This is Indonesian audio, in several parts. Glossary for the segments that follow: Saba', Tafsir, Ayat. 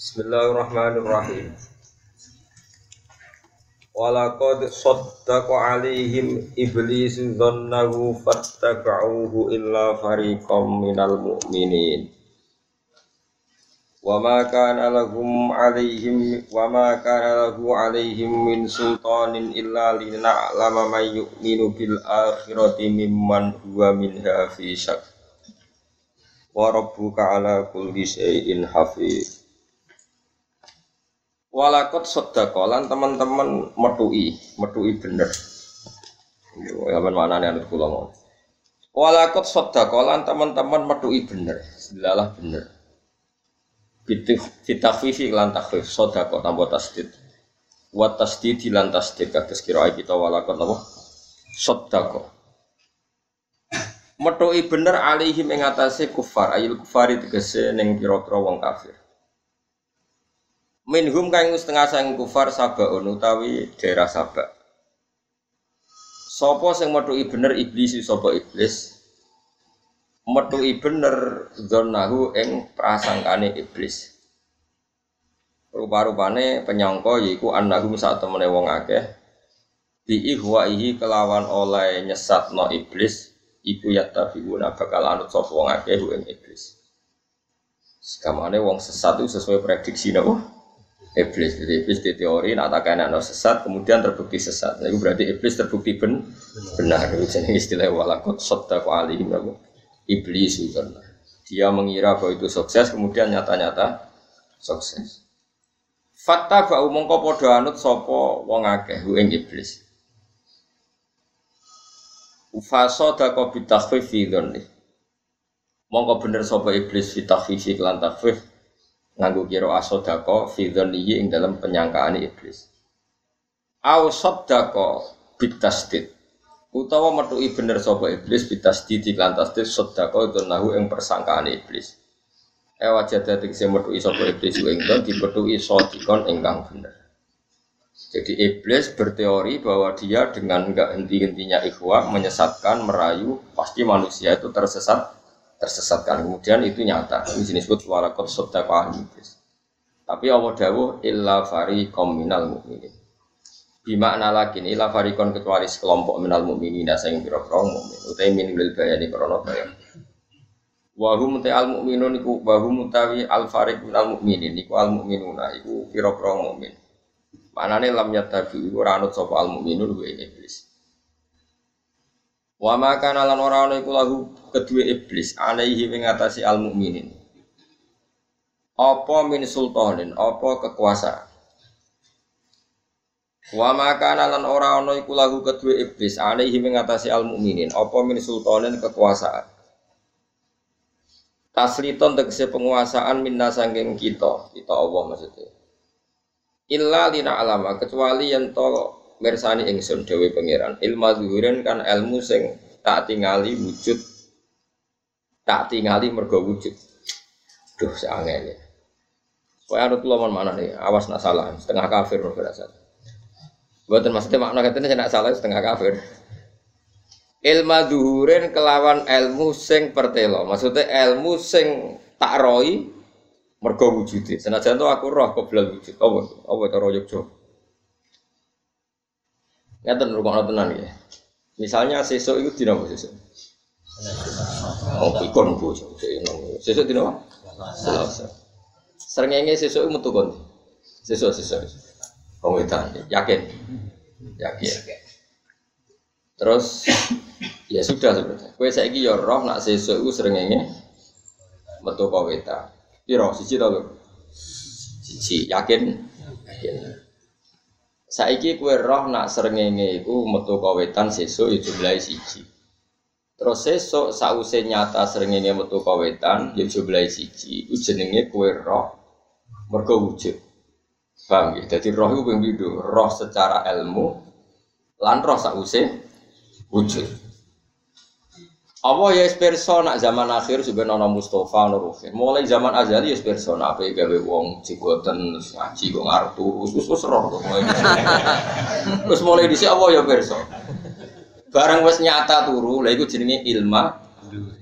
Bismillahirrahmanirrahim. Walaqad saddaqa alaihim iblisu dhannahu fattaba'uhu illa fariqam minal mu'minin. Wa ma kana lahum alaihim min sultanin illa lina'lama may yu'minu bil akhirati mimman huwa minha fi syak. Wa rabbuka ala kulli syai'in hafiz. Walakot sodakolan teman-teman metui bener. Zaman mana nih anak kulo? Walakot sodakolan teman-teman metui bener, selalah bener. Fitafif lantakif sodakot tambah tasdid. Wat tasdid hilang tasdid kata sekiranya kita walakot apa? Sodakot. Metui bener alihim mengatasi kufar ayil kufari tegese neng kira-kira wong kafir. Minhum kang setengah sang kufar Saba'un utawi daerah Saba'. Sopo sing metuhi bener iblis sapa iblis? Metuhi bener zonahu ing prasangkane iblis. Rupa-rupane penyangka yaiku annahum sak temene wong akeh bi ihwaihi kelawan oleh nyesatno iblis iku yattabiuna bakal anut sapa wong akeh ing iblis. Sekamane wong sesat itu sesuai prediksi napa? Iblis, jadi iblis di teori nak takkan anak sesat, kemudian terbukti sesat. Jadi berarti iblis terbukti benar. Jadi istilah walakot sodak alim aku iblis itu benar. Dia mengira bahwa itu sukses, kemudian nyata-nyata sukses. Fakta bahwa mongko podo anut sopo wong akeh hueng iblis. Ufasoda kau bitakhfif idoni. Mongko bener sopo iblis bitakhfif lantakfif. Nganggo kira sodako fi dzannihi ing dalam penyangkaan iblis. Au sodako bitasdid. Utawa metuhi bener sapa iblis bitasdid lantas tis sodako dzannahu ing persangkaan iblis. Wajah dadi sing metuhi sapa iblis ing dzan dipetuhi sodikon ingkang bener. Jadi iblis berteori bahwa dia dengan enggak henti-hentinya ikhwa menyesatkan, merayu, pasti manusia itu tersesatkan, kemudian itu nyata. Ini jenis disebut walakot sodakoh iblis. Tapi Allah dawuh illa fariqom minal mu'minin. Bimakna lakin illa fariqon kecuali sekelompok minal mu'minin saing pira-pira mukmin. Utai min lil bayani krana bayam. Wa hum ta'al mu'minun iku wa hum tawi al fariq minal mu'minin iku al mu'minuna iku pira-pira mukmin. Manane lam yatabi iku ora anut sapa al mu'minun wa iblis. Wa ma kana lan ora ana iku lahu kedue iblis alaihi ngatasi al mukminin. Apa min sultanin, apa kekuasaan. Wa ma kana lan ora ana iku lahu kedue iblis alaihi ngatasi al mukminin, apa min sultanin kekuasaan. Tasliton tegese penguasaan minna saking kita Allah maksudnya. Illa lina alama kecuali yen to mirsani ingsun dewe pangeran ilmu zuhuren kan ilmu sing tak tingali mergo wujud. Duh sange. Kowe anut lomon manane awas nak salah setengah kafir berasal. Mboten maksudnya makna katene nek salah setengah kafir. Ilmu zuhuren kelawan ilmu sing pertelo maksudnya ilmu sing tak roi mergo wujude. Senajan to aku roh kebel wujud. Apa cara Yogya? Ngeten rukun tenan nggih. Misalnya sesuk iku dina apa sesuk? Pikun bojo sesuk. Sesuk dina apa? Selasa. Srengenge sesuk metu kon. Sesuk. Wong edan yakin. Yakin. Terus ya sudah sebetulnya. Kowe saiki ya roh nak sesuk iku srengenge metu kowe ta. Piro siji to lho? Siji yakin. Saiki kowe roh nak srengenge iku metu kawetan sesuk ya jumlahe 1. Terus sesuk sause nyata srengenge metu kawetan ya jumlahe 1. Iku jenenge kowe roh mergo wujud. Paham nggih? Dadi roh iku ping pindho, roh secara ilmu lan roh sause wujud. Apa ya perso nak zaman akhir sebenarnya ana Mustofa Nuruhin. Mulai zaman azali ya perso nak ape gawe wong jigoten ngaji kok arep turu wis roh kok. Terus mulai dhisik apa ya perso. Barang wis nyata turu, lha iku jenenge ilmu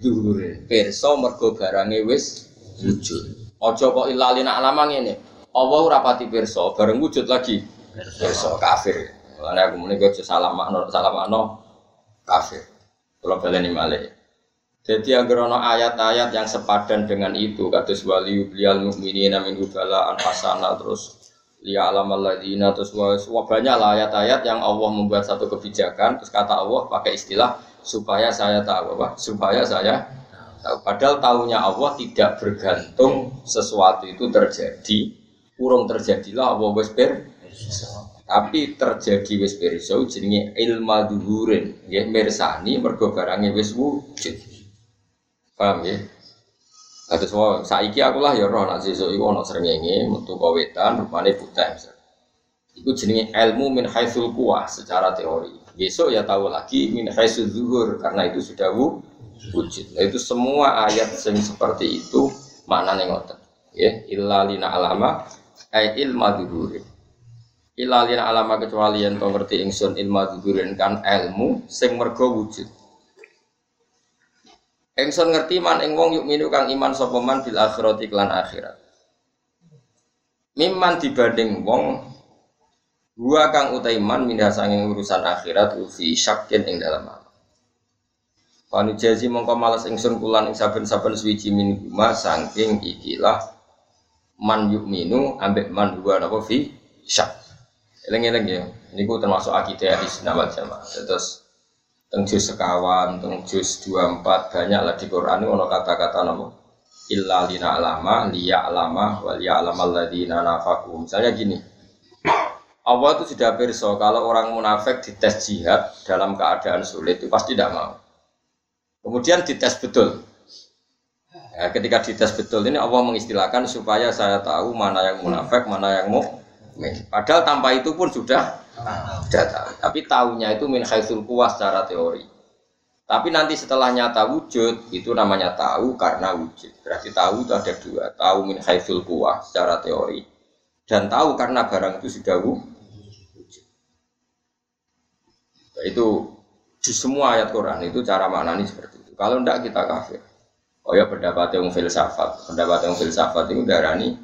dhuwure. Perso mergo barange wis wujud. Ojo kok ilali nak alamang ini. Allah rapati perso, bareng wujud lagi perso kafir. Karena aku mending gue salam makno kafir. Kalau beleni malih. Jadi agar ono ayat-ayat yang sepadan dengan itu kados waliyu blial mukminin amin hubala anfasana terus liya alamalladina terus banyak lah ayat-ayat yang Allah membuat satu kebijakan terus kata Allah pakai istilah supaya saya tahu apa supaya saya tahu. Padahal taunya Allah tidak bergantung sesuatu itu terjadi urung terjadilah Allah wis pirsa tapi terjadi wis pirsa jenenge ilma dhuhurin nggih mirsani mergo barange wis wujud. Paham ya? Ada semua. Saiki aku lah ya roh nak sesuk iku ana srengenge metu kawetan rupane putih. Iku jenenge ilmu min haitsul quwah secara teori. Besok ya tahu lagi min haitsul zuhur karena itu sudah wujud. Nah, itu semua ayat sing seperti itu maknane ngoten. Nggih, illa lina alama ay ilma zuhur. Illa lina alama kecuali yen to ngerti ingsun ilma zuhur kan ilmu sing mergo wujud. Engson ngerti man ing wong yukminu kang iman sapa man bil akhirati lan akhirat. Mimman dibanding wong gua kang utaiman mindah sanging urusan akhirat fi syakin ing dalem alam. Panu jazi mongko males ingsun kulan ing saben-saben suwiji min guma saking ikilah man yukminu ambek man gua napa fi syak. Eling-eling ya. Niku termasuk akidah Ahlussunnah wal Jamaah. Terus teng juz sekawan, teng juz 24 banyaklah di Quran itu ada kata-kata nama illa lina alama, liya alama, wal ya alamal ladina nafakum. Misalnya gini, Allah itu sudah pirsa kalau orang munafik dites jihad dalam keadaan sulit itu pasti tidak mau. Kemudian dites betul. Ya, ketika dites betul ini Allah mengistilahkan supaya saya tahu mana yang munafik, mana yang mukmin. Padahal tanpa itu pun sudah data. Tapi taunya itu min haitsul quwah secara teori. Tapi nanti setelah nyata wujud, itu namanya tahu karena wujud. Berarti tahu itu ada dua, tahu min haitsul quwah secara teori dan tahu karena barang itu sudah wujud. Nah, itu di semua ayat Quran itu cara maknani seperti itu. Kalau tidak kita kafir. Oh ya pendapat yang filsafat. Pendapat yang filsafat itu darani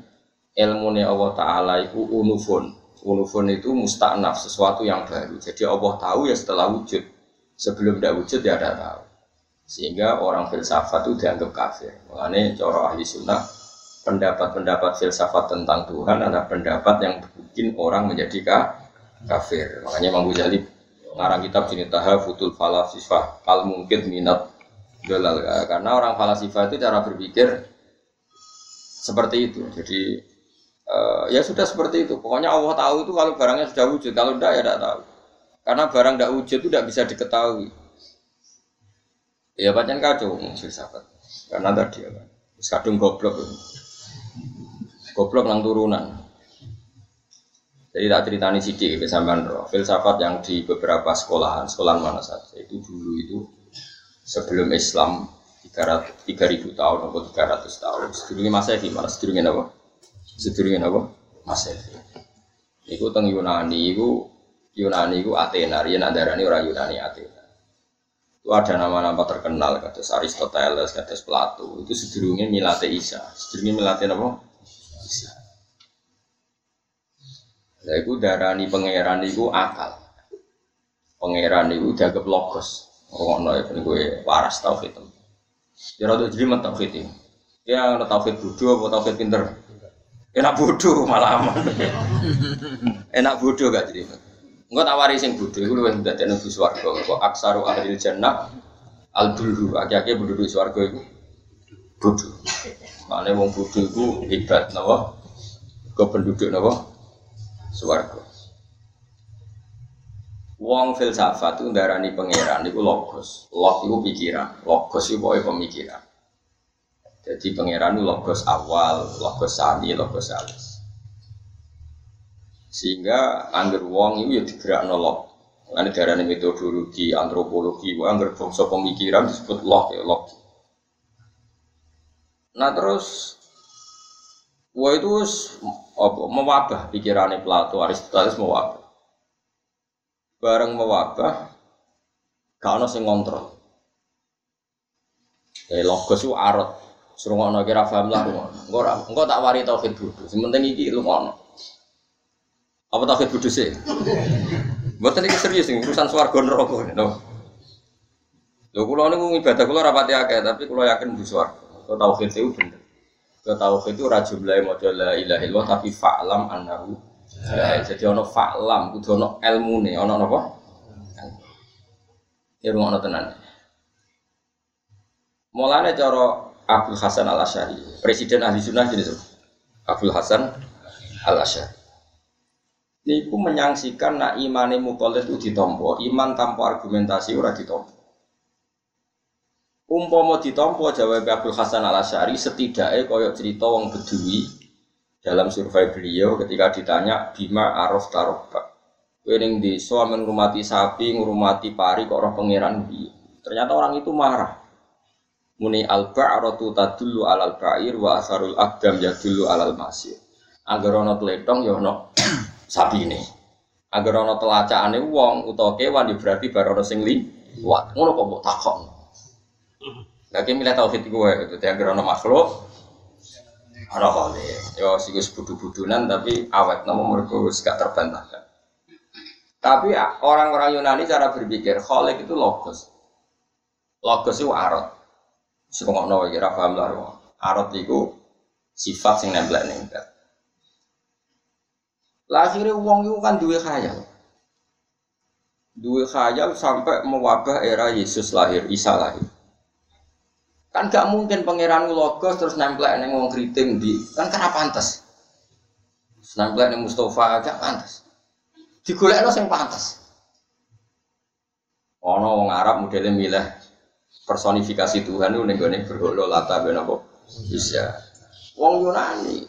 ilmune Allah Ta'ala itu unufun. Unufun itu musta'naf, sesuatu yang baru. Jadi Allah tahu ya setelah wujud. Sebelum tidak wujud ya ada tahu. Sehingga orang filsafat itu dianggap kafir. Makanya cara ahli sunnah, pendapat-pendapat filsafat tentang Tuhan adalah pendapat yang bikin orang menjadi kafir. Makanya Imam Ghazali ngarang kitab jenis Tahafutul Falasifah Al Mungkit Minat Dalal. Karena orang falasifah itu cara berpikir seperti itu. Jadi ya sudah seperti itu. Pokoknya Allah tahu itu kalau barangnya sudah wujud. Kalau tidak ya tidak tahu. Karena barang tidak wujud itu tidak bisa diketahui. Ya pancen kacau filsafat. Karena tadi apa? Kadung goblok. Goblok nang turunan. Jadi tak ceritani sithik ke sampean ro. Filsafat yang di beberapa sekolahan mana saja itu dulu itu sebelum Islam 3.000 tahun atau 300 tahun. Sedurunge Masehi, malah sedurunge apa? Sedurunge apa? Masehi. Iku teng Yunani iku Athena, yen andarane ora Yunani Athena. Itu ada nama-nama terkenal kados Aristoteles, kados Plato. Itu sedurunge milate Isa. Sedurunge milate apa? Isa. Lah iku darani pangeran iku akal. Pangeran iku dianggep logos. Ngono ya niku waras tauhid. Ya rada jlimet tauhid iki. Ya ana tauhid bodho apa tauhid pinter? Enak bodoh malah aman. Enak bodoh gak jadi. Engko tak wari sing bodoh iku luwih ndadekno bu swarga. Kok aksaru ahlil jannah aldulhu. Akeh-akeh penduduk swarga iku bodoh. Mane wong bodoh iku hebat napa? Kok penduduk napa? Swarga. Wong filsafat itu ndarani pangeran iku logos. Logos iku pikiran, logos iku pemikiran. Jadi pangeran itu logos awal, logos sani, logos alis. Sehingga anggar wong itu ya digerakno log. Karena darane metodologi antropologi, anggar bangsa pemikiran disebut log. Nah terus wah itu mewabah pikirannya Plato, Aristoteles mewabah. Bareng mewabah gak ono sing ngontrol. Logos itu arot. Serungono kira paham lah rungokno. Engko tak wari tauhid bodho. Sing penting iki rungokno. Apa tauhid bodho sih? Mboten iki serius sing urusan swarga neraka lho. Lho kula niku ibadah kula ra pati akeh, tapi kula yakin mlebu swarga. Kok tauhid itu bener. Kok tauhid itu ra jumlahe maca la ilaha illallah tapi fa'lam annahu. Jadi ana fa'lam kudu ana elmune, ana napa? Ya rungokno tenan. Mulane cara Abdul Hasan Al-Asy'ari, Presiden Ahli Sunnah jenis Abdul Hasan Al-Asy'ari. Niku menyangsikan nak imane mukallid itu ditampa, iman tanpa argumentasi ora ditampa. Umpama ditampa jawab Abdul Hasan Al-Asy'ari setidaknya koyok cerita wong Bedui dalam survei beliau ketika ditanya bima araf tarobba. Kowe ning desa men ngurmati sapi, ngurmati pari kok roh pangeran piye. Ternyata orang itu marah. Muni al-ba'ratu tadullu alal ba'ir wa asarul aqdam yadullu alal masir. Agar ana tletong ya ana sapine. Agar ana telacakane wong utawa kewan ya berarti bar ana sing liwat. Ngono kok mbok takon. Lah ki milih tauhid iku wae dadi agar ana makhluk ana kale. Ya sik wis bodho-bodhonan tapi awet namo mergo wis gak terbantahkan. Tapi orang-orang Yunani cara berpikir khalik itu logos. Logos itu arot. Semoga nawa kira paham lah wong. Arot iku sifat sing nemplek ning ngat. Lah akhire wong iku kan duwe khayal. Duwe khayal sampai mewabah era Yesus lahir, Isa lahir. Kan gak mungkin pangeran logos terus nemplek ning wong kriting di. Kan ora pantes. Nemplek ning Mustafa gak pantes. Digolekno sing pantes. Ana wong Arab modele milih personifikasi Tuhan itu nenggone berhala lata ben apa bisa. Wong Yunani,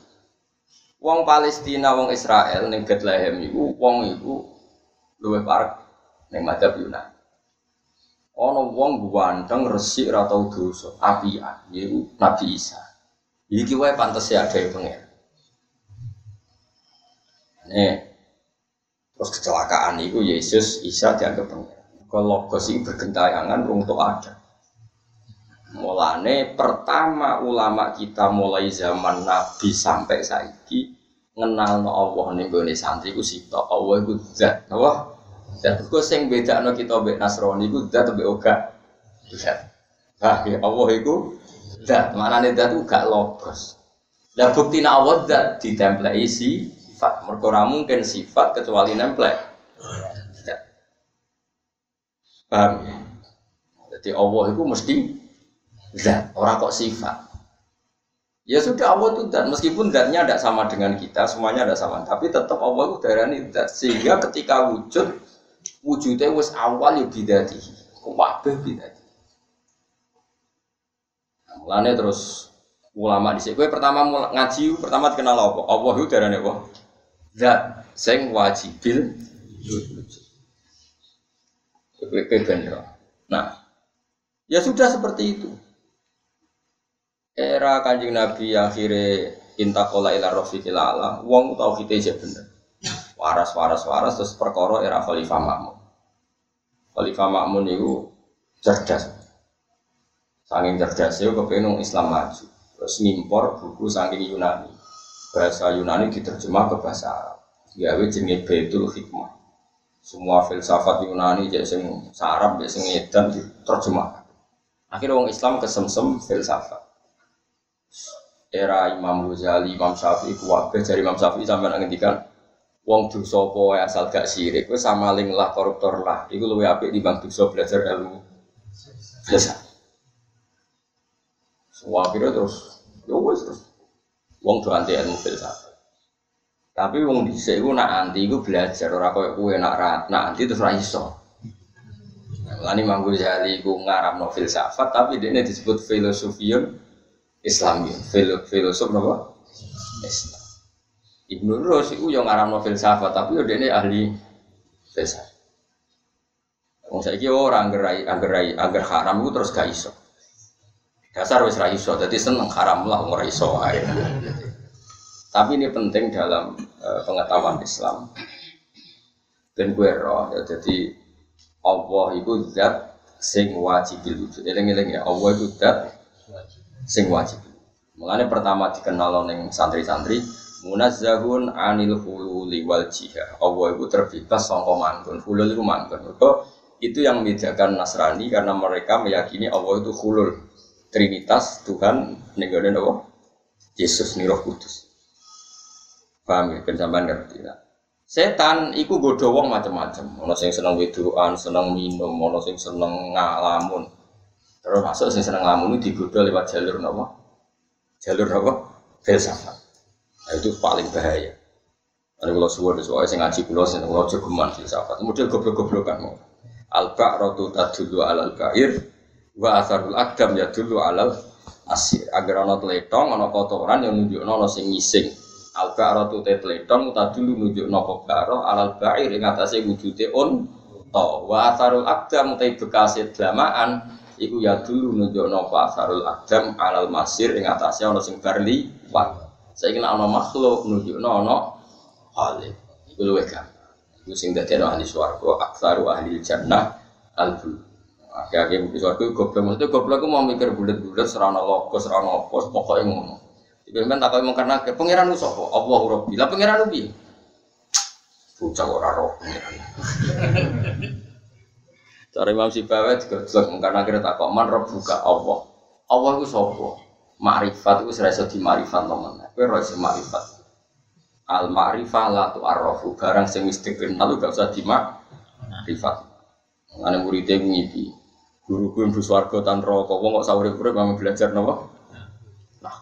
wong Palestina, wong Israel ning Bethlehem iku wong iku luwih parek ning madzhab Yunani. Ana wong ganteng resik ra tau dosa, apian yaiku Nabi Isa. Iki wae pantes ya dhewe pengen. Nek terus kecelakaan iku Yesus Isa dianggep pengen. Kalau logos iki bergentayangan rungtuk ada. Mulane pertama ulama kita mulai zaman Nabi sampai saiki ngenalno Allah ning gone santri ku sitok Allah iku zat Allah. Zat iku sing bedakno kita mbek Nasrani iku zat mbek oga. Zat. Nah, Allah iku zat, manane zat ku gak logos. Lah bukti nek Allah zat ditempleki sifat, mergo ora mungkin sifat kecuali nemplek. Zat. Paham ya? Dadi Allah iku mesti zat, orang kok sifat. Ya sudah Allah itu zat, meskipun zatnya tidak sama dengan kita, semuanya tidak sama, tapi tetap Allah itu darani zat. Sehingga ketika wujud, wujudnya wis awal ya bidadi, kuwabeh bidadi. Mulane terus ulama dhisik. Kowe pertama ngaji, pertama dikenal apa? Allah itu darani apa? Zat sing wajibil wujud. Kowe bener. Nah, ya sudah seperti itu. Era Kanjeng Nabi akhire intakola ila rafiqil ala wong tauhide jek bener. Waras terus perkara era Khalifah Ma'mun. Khalifah Ma'mun niku cerdas. Saking cerdase kepengin Islam maju. Terus ngimpor buku saking Yunani. Bahasa Yunani diterjemah ke bahasa Arab. Gawe jenenge Baitul Hikmah. Semua filsafat Yunani jek sing Arab jek sing edan diterjemah. Akhire wong Islam kesemsem filsafat. Era Imam Ghazali, Imam Syafi'i kuwabe dari Imam Syafi'i sampeyan ngendikan wong dosa apa wae asal gak sirik wis samaling lah koruptor lah iku luwih apik timbang dosa belajar ilmu filsafat. Suwabira terus yo wis terus wong do anti ilmu filsafat. Tapi wong dhisik iku nak anti iku belajar ora koyo kowe nak anti terus ra iso. Lan Imam Ghazali iku ngaramno filsafat tapi dene disebut filosofiun Islami, filosof apa? Islam. Ibnu Rushd itu yang ngaramno filsafat, tapi dia ini ahli filsafat. Saya kira orang agar haram itu terus gak iso. Dasar wis ra iso, jadi seneng haram lah ora iso ae. Tapi ini penting dalam pengetahuan Islam. Dan gue roh, ya, jadi Allah itu zat sing wajibil wujud. Eling-eling ya, Allah itu zat sing wajib Mulane pertama dikenal ning santri-santri munazzahun anil hululi wal jihah. Allah itu terbebas saka mantun. Hulul itu mantun. Itu yang membedakan Nasrani karena mereka meyakini Allah itu hulul. Trinitas Tuhan negara Allah Yesus Roh Kudus. Paham ya ben sampean ngerti ta? Setan iku godho wong macam-macam. Ono sing seneng wedokan, seneng minum, ono sing seneng ngalamun. Terus masuk sing seneng ngalamun iki digodho lewat jalur napa? Jalur apa? Filsafat. Nah itu paling bahaya. Ana kula suwun soal sing ngaji kula seneng aja geman filsafat. Model goblok-goblokan. Al-ba'ratu tadullu 'alal ba'ir. Wa asarul akdam ya dulu alal asir agar ana tletong ana kotoran yang nunjukno ana sing ngising albaratu tletong ta dulu nunjukno kobaro alal bair ing atase wujude unta wa asarul akdam ta bekas dlamaan iku ya dulu nunjukno asarul akdam alal masir ing atase ana sing barli wa saiki nek ana makhluk nunjukno ana hale iku luwih gampang iku sing dadi ahli swarga aksaru ahli jannah albul. Akhir-akhir mungkin suatu goblok, maksudnya goblok aku mau mikir bulat-bulat serana logos, serana opos, pokoknya ngono. Ibaratkan tak kau yang karena pengiran usopo, Allah Robbi, lah pengiran Robbi. Bucak orang roh. Cari Imam Sibawai digodlok, karena akhirnya tak kau man Rob buka Allah. Allah itu sopo, makrifat itu serasa di makrifat teman. Kau rasa makrifat. Al makrifah lah tu arrofu, barang semistik lalu gak usah di makrifat. Anak muridnya mengipi. Guru-guru yang buswarga tan rokok, wong kok saurip-urip memang belajar napa? Nah.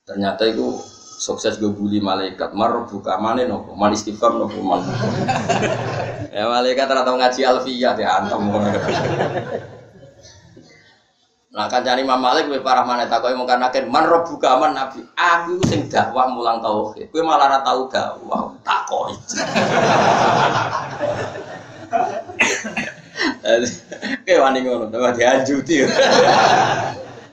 Ternyata itu sukses go buli malaikat. Mar buka mane napa? Man istifham napa man. Ya malaikat ora tau ngaji alfiyah diantem ngono. Lah kancane Imam Malik wis parah maneh takoki mung kana ken man buka man nabi. Aku sing dakwah mulang tauhid. Kowe malah ora tau dakwah takoki. Kayak wani ngono, tambah dianjuti.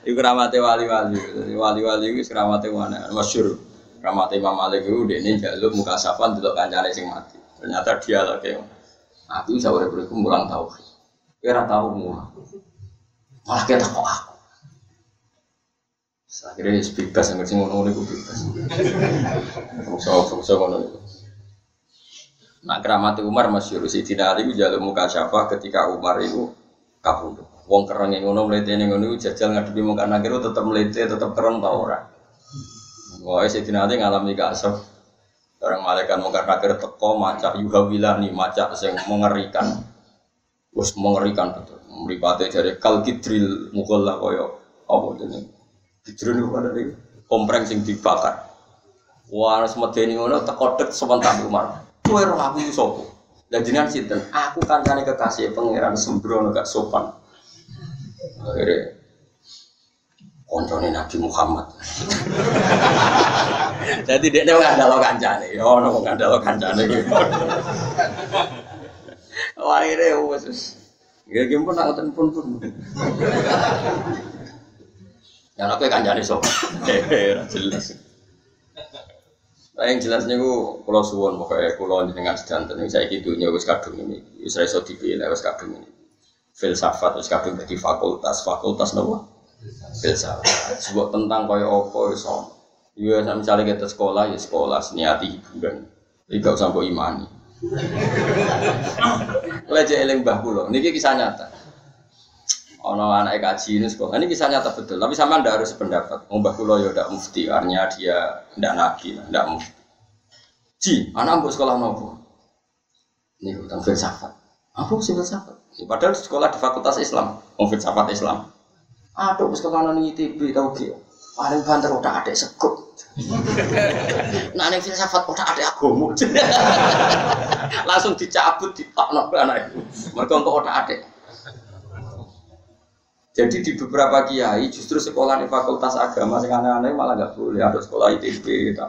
Iku ramate wali-wali. Wali-wali wis ramate ana masyhur. Ramate Imam Malik iku dene njaluk mukasafan delok kancane sing mati. Ternyata dia lagi. Aku saurip-urip mulang tauhid. Kowe ora tau mulang. Malah ketok aku. Sakire bebas sing ngono iku bebas. Sok-sok ngono iku. Nak keramati Umar masyhur Sidina Ali ku jaluk mukasyafah ketika Umar itu kabundut. Wong kereng ngono mletene ngono iku jajal ngadepi mung kana kira tetep mlete tetep kereng ta ora. Wae Sidina Ali ngalami kasep. Orang malaikat mung kana kira teko maca yuhawilani maca sing mengerikan. Wis mengerikan betul. Mripate jare kal kidril mughalla kaya apa jenenge. Kidril ora niku kompreng sing dibakar. Wah wis medeni ngono teko tek sewentak Umar. Kowe roh aku iki sapa? Lah jenengan sinten? Aku kancane kekasih pangeran sembrono gak sopan. Akhire koncone Nabi Muhammad. Dadi dekne ngandalo kancane. Ya ono kok ngandalo kancane iki. Akhire wis. Nggih pun nak ngoten pun. Ya nek kowe kancane sapa? Ora jelas. Nah, yang jelas niku kula suwun pokoke kula njenengan sedanten niku saiki dunya wis kadung niki wis ra iso dipilih wis kadung niki filsafat wis kadung dadi fakultas napa filsafat sebab tentang kaya apa iso yo misale kita sekolah ya sekolah niati hiburan iki gak usah mbok imani leje eling mbah kula niki kisah nyata ana anake kaji ini sekolah ini kisah nyata betul tapi sampean ndak harus pendapat mbah kula yo ndak mufti artinya dia ndak nagih ndak mufti ji ana mbok sekolah nopo niku tentang filsafat apa sih filsafat padahal sekolah di fakultas Islam wong filsafat Islam aduh wis kemana ning ITB tau ge paling banter otak adek sekuk nah ning filsafat otak adek agama langsung dicabut ditokno anak iku mergo engko otak adek. Jadi di beberapa kiai justru sekolah di fakultas agama sing aneh-aneh malah enggak boleh ada sekolah ITB gitu.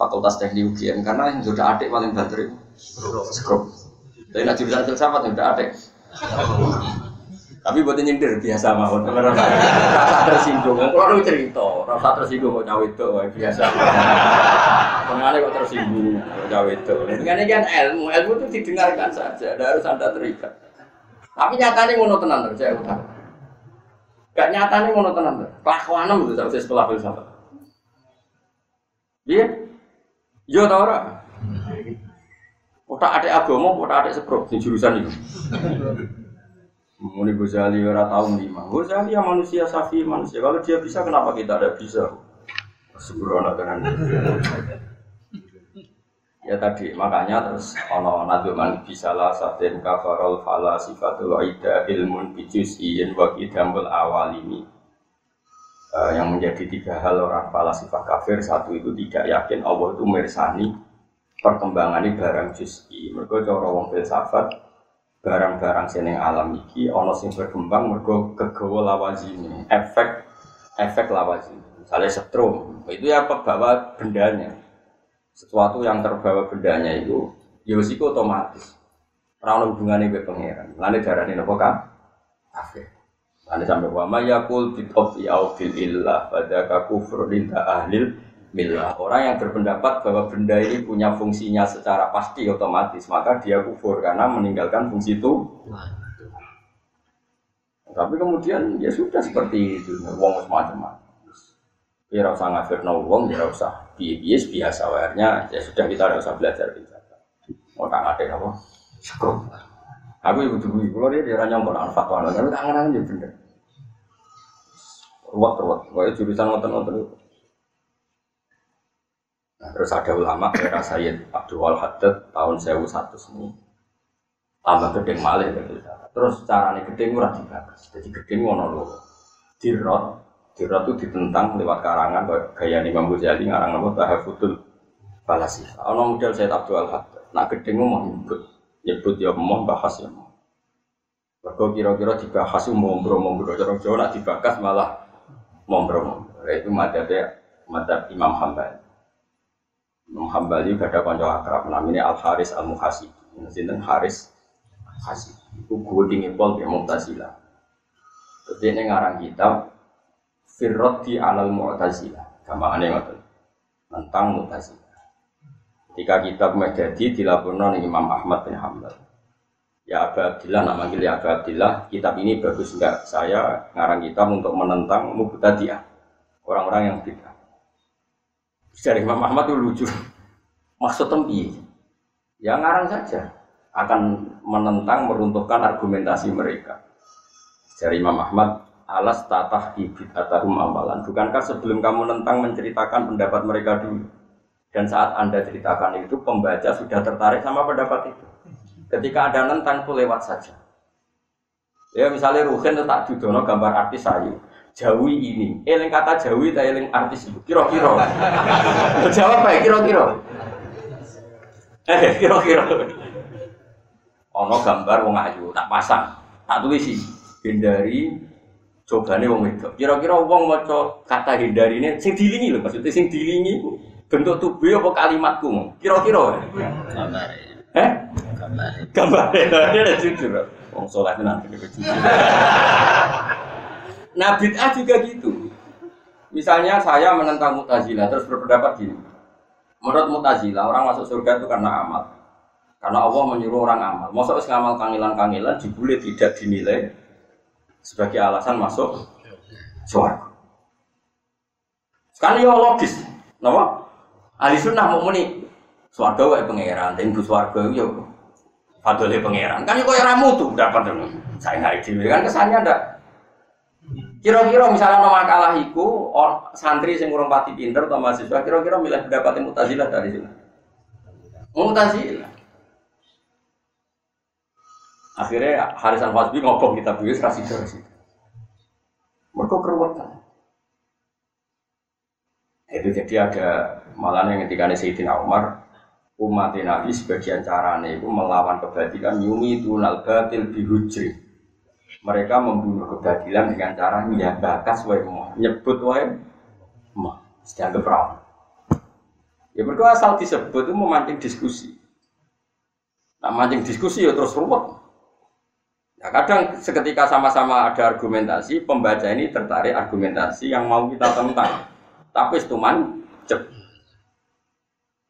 Fakultas teknik UGM karena yang sudah adik paling banter itu skrup. Tapi nak jurusan filsafat yang sudah adik. Tapi buat nyindir biasa mawon. Rasa tersinggung. Kalau lu cerita, rasa tersinggung kok nyawa itu biasa. Pengane kok tersinggung kok nyawa itu. Pengane kan ilmu itu didengarkan saja, tidak harus Anda terikat. Tapi nyatanya ngono tenan lho saya udah. Gak nyata nih ngono tenan tuh. Kelakuan itu tak usah sekolah filsafat. Iya, yo tau ora. Otak adik agama, otak adik sepro, di jurusan itu. Muni Ghazali ora tau lima. Ghazali ya manusia safi manusia. Kalau dia bisa, kenapa kita tidak bisa? Sembrono tenan. Ya tadi makanya terus ono naduman bisalah satin kafarul fala sifatul aida ilmun bijus iyan wa qidamul awalimi. Yang menjadi tiga hal orang falasifah kafir, satu itu tidak yakin Allah itu mirsani perkembangannya barang juz'i. Mergo cara wong filsafat barang-barang sing ning alam iki ana sing berkembang mergo kegawa lawazime, efek lawazime. Misale setrum, itu ya pembawa bendanya. Sesuatu yang terbawa bendanya itu ya wis iku otomatis. Ora ana hubungane mbek pangeran. Lane darane napa kan? Kafir. Ane sampai wama yakul bitofi au fil illah pada kufur linda ahlil milah. Orang yang berpendapat bahwa benda ini punya fungsinya secara pasti otomatis, maka dia kufur karena meninggalkan fungsi itu. Tapi kemudian ya sudah seperti itu, wong semacam. Tidak usah ngafirno wong, tidak usah bias biasa wajarnya. Ya sudah kita tidak usah belajar biasa. Mau tak ada apa? Skrum. Aku ibu-ibu kalau dia ranyong koran fatwa, tapi tangan-tangan dia bener. Ruwet, pokoknya jurusan ngoten-ngoten itu. Nah, terus ada ulama era Sayyid Abdul Haddad tahun 1100 ini tambah gedeng malih gitu. Terus carane gedeng ora dibakas. Jadi gedeng ngono lho. Dirot itu ditentang lewat karangan gaya Imam Ghazali ngarang nama Tahfudzul Falasifah. Ono model Sayyid Abdul Haddad. Nah gedeng mau nyebut ya mau bahas ya. Mergo kira-kira dibahas ngombro-ngombro cara Jawa nak dibahas malah ngombro-ngombro. Itu madzhab Imam Hambali. Imam Hambali juga ada kanca akrab namanya Al Haris Al Muhasibi. Sinten Haris Muhasibi. Iku guru ning Pol Mu'tazilah. Dene ngarang kitab Firraddi 'alal Mu'tazilah. Gamane ngoten. Tentang Mu'tazilah. Ketika kitab Mahdi dilaporkan oleh Imam Ahmad bin Hanbal. Ya Aba Abdillah, nak manggil ya Aba Abdillah, kitab ini bagus enggak? Saya ngarang kitab untuk menentang mubtadi'ah, orang-orang yang bid'ah. Dari Imam Ahmad itu lucu. Maksudnya piye? Ya ngarang saja, akan menentang meruntuhkan argumentasi mereka. Dari Imam Ahmad, alas tatah bid'atahum amalan. Bukankah sebelum kamu nentang menceritakan pendapat mereka dulu? Dan saat Anda ceritakan itu, pembaca sudah tertarik sama pendapat itu. Ketika Anda nentang, itu lewat saja. Ya misalnya Ruhin itu tak dudono gambar artis sayu. Jawi ini. Eling kata Jawi, tak eling artis itu. Kira-kira. Jawab baik, kira-kira. Kira-kira. Ono gambar wong ayu, tak pasang. Tak tulisi. Hindari cobane wong wedok. Kira-kira wong maca kata hindari ini, sing dilingi lho, maksudnya sing dilingi. Bentuk tubuh apa kalimatku? Kira-kira. Gambar. Gambar. Dia ada jujur. Wong soleh nanti dia jujur. Nah bid'ah juga gitu. Misalnya saya menentang Mu'tazilah terus berpendapat gini. Menurut Mu'tazilah orang masuk surga itu karena amal. Karena Allah menyuruh orang amal. Masa wis ngamal kangilan-kangilan dibule tidak dinilai sebagai alasan masuk surga. Sekali logis. Napa? Ali sunnah mukmini swarga wae pangeran, ten bu swarga yo fadole pangeran. Kan koyo ora mutu dapat ngono. Saengari dhewe kan kesannya ndak. Kira-kira misalnya ana makalah iku santri sing urung pati pinter atau mahasiswa kira-kira milih pendapat Mu'tazilah dari sini. Mu'tazilah. Akhirnya Haris Al-Fasbi ngobong kitab iki ra sida sik. Mergo keruwetan. Itu jadi ada malah yang ketika Sayyidina Umar umat Nabi sebagian caranya itu melawan kebatilan yumitunal batil bihujri. Mereka membunuh kebatilan dengan cara nyabakas wae mah, nyebut wae mah, dianggap rawan. Ya mergo asal disebut itu memancing diskusi. Nah, mancing diskusi ya terus ruwet. Ya kadang seketika sama-sama ada argumentasi, pembaca ini tertarik argumentasi yang mau kita tentang. Tapi setuman cep.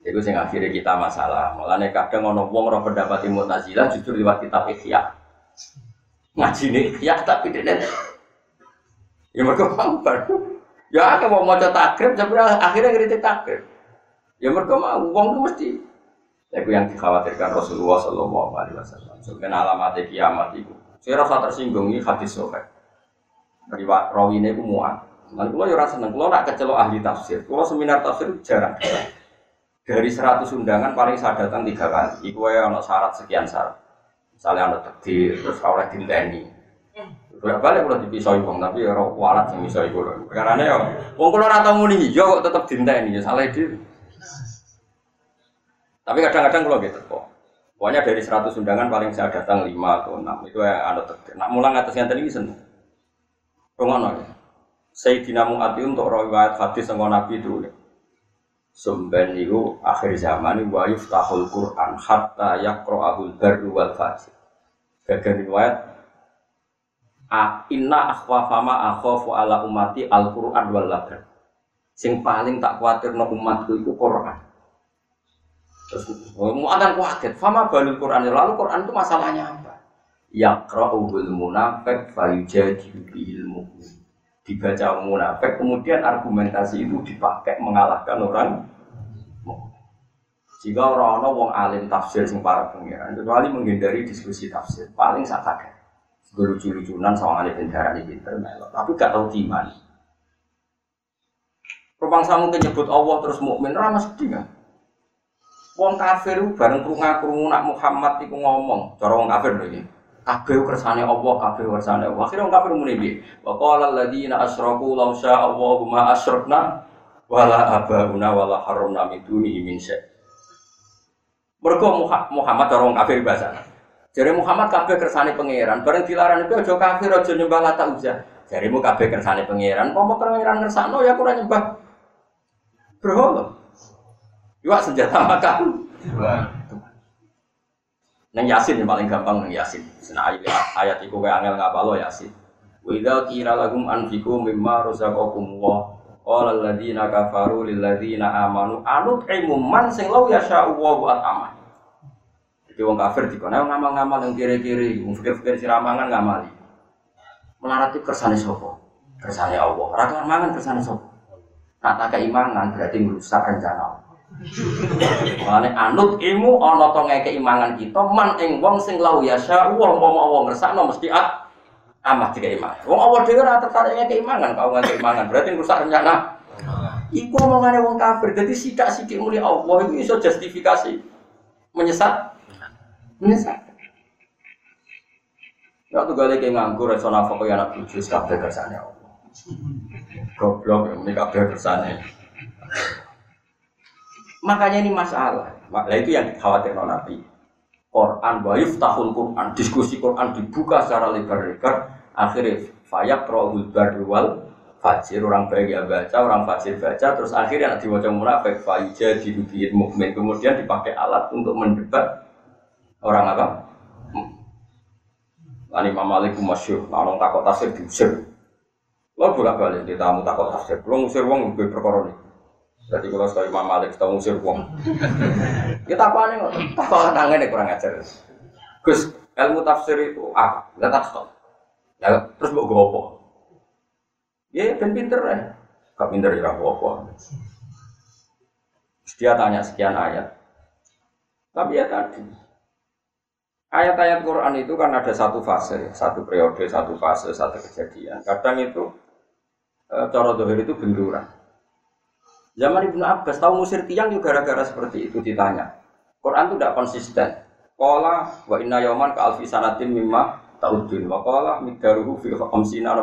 Itu sing akhirnya kita masalah. Mulane kadang ana wong ora pendapat Mu'tazilah jujur liwat kitab Ihya. Ngajine Ihya tapi dene Ya mereka mau kan. Ya aku mau maca takrib tapi akhirnya kritik takrib. Ya mereka mau wong ku mesti. Itu yang dikhawatirkan Rasulullah sallallahu alaihi wasallam. Sebagian alamat kiamat itu. Saya rasa tersinggung iki hadis sahih. Riwayat rawine ku mu'ad. Lan kula yo ora seneng, kula nak kecelok ahli tafsir. Kula seminar tafsir jarang. Dari 100 undangan paling saya datang 3 kali. Iku wae ana syarat sekian syarat. Misalnya ana takdir terus ora dinteni. Bolak-balik kula dipisoi wong tapi ora kualat sing iso iku lho. Perkarane yo wong kula ora tau muni hijau kok tetep dinteni ya salah dhewe. Tapi kadang-kadang kula nggih teko. Pokoknya dari 100 undangan paling saya datang 5 atau 6 itu ana takdir. Nak mulang atas ngenten iki seneng. Pengono ya. Sayyidina Mu'adz untuk riwayat hadis saka Nabi dulu. Sumben niku akhir zaman wa yuftahul Qur'an hatta yaqra'ahul barru wal fajir. Gagal riwayat inna akhwafa ma akhafu ala ummati al-Qur'an wal ladar. Sing paling tak kuwatirno umatku iku Qur'an. Terus Mu'adz kaget, fama balul Qur'an. Lalu Qur'an itu masalahnya apa? Yaqra'ul munafiq fa yujadilu bil mu'min. Dibaca munafik, kemudian argumentasi itu dipakai mengalahkan orang. Jika orang-orang wong alim tafsir sing para pengiran, kecuali menghindari diskusi tafsir, paling sakit. Lucu-lucunan sama ahli penjara di internet, tapi gak tahu iman. Rupang samu menyebut Allah terus mukmin ramah sedih kan? Wong kafir bareng krungu-krungu nak Muhammad iku ngomong, cara wong kafir lho iki. Kabeh kersane Allah, kabeh kersane Allah. Akhire wong kafir muni piye? Wa qala alladziina asyraku law syaa'a Allahu ma asyrakna wala abauna wala harramna min dunihi min syai'. Mergo Muhammad orang kafir bahasa. Jare Muhammad kabeh kersane pangeran, bareng dilarani kowe aja kafir, aja nyembah Lata Uzza. Jaremu kabeh kersane pangeran, apa pangeran ngersakno ya ora nyembah. Bro. Yo senjata makan. Nang Yasin yang paling gampang nang Yasin. Senang ayat iku kaya angel ngapalo Yasin. Wa idza qila lahum anfiqu mimma razaqakum Allah qala alladziina kafaru lil ladziina aamanu anut'imu man sing law yasha'u wa at'ama. Iki wong kafir dikono ngamal-ngamal nang kiri-kiri, wong pikir-pikir siramangan ngamali. Melarati kersane sapa? Kersane Allah. Ora kelar mangan kersane sapa? Kata keimanan berarti merusak rencana Allah. Mane anut ilmu ana to ngeke imangan kita man ing wong sing lau yasa wong Allah ngersakno mesti amah dikek iman. Wong Allah dhewe ora tertarik ngeke imangan, kok ngeke imangan berarti rusak rencana. Iku omongane wong kafir. Dadi sithik-sithik muni Allah iku iso justifikasi menyesat. Menyesat. Ya tugale ki nganggur iso nafkah ya anak bojo kabeh kersane Allah. Goblok muni kabeh kersane. Makanya ini masalah. Lah itu yang dikhawatirkan Nabi. Quran wa yuftahul Quran, diskusi Quran dibuka secara lebar-lebar, akhirnya fayaqra'ul barru wal fajir, orang baik ya baca, orang fajir baca, terus akhirnya nak diwaca munafik fayujadilu bil mukmin. Kemudian dipakai alat untuk mendebat orang apa? Lan Imam Malik masyhur, ana takok tafsir diusir. Lha bolak-balik ditamu takok tafsir, wong usir wong perkara iki. Jadi kalau saya Imam Malik tahu ngusir wong. Kita apa nih? Takwa tangannya kurang ajar. Gus, ilmu tafsir itu apa? Enggak tahu. Ya terus mbok go opo? Ya ben pinter ae. Kok pinter ya opo? Dia tanya sekian ayat. Tapi ya tadi. Ayat-ayat Quran itu kan ada satu fase, satu periode, satu fase, satu kejadian. Kadang itu cara zahir itu benturan. Zaman Ibnu Abbas tahu musir tiang juga gara-gara seperti itu ditanya. Quran itu tidak konsisten. Qala wa inna yawman ka alfi sanatin mimma ta'udun wa qala midaruhu fi khamsina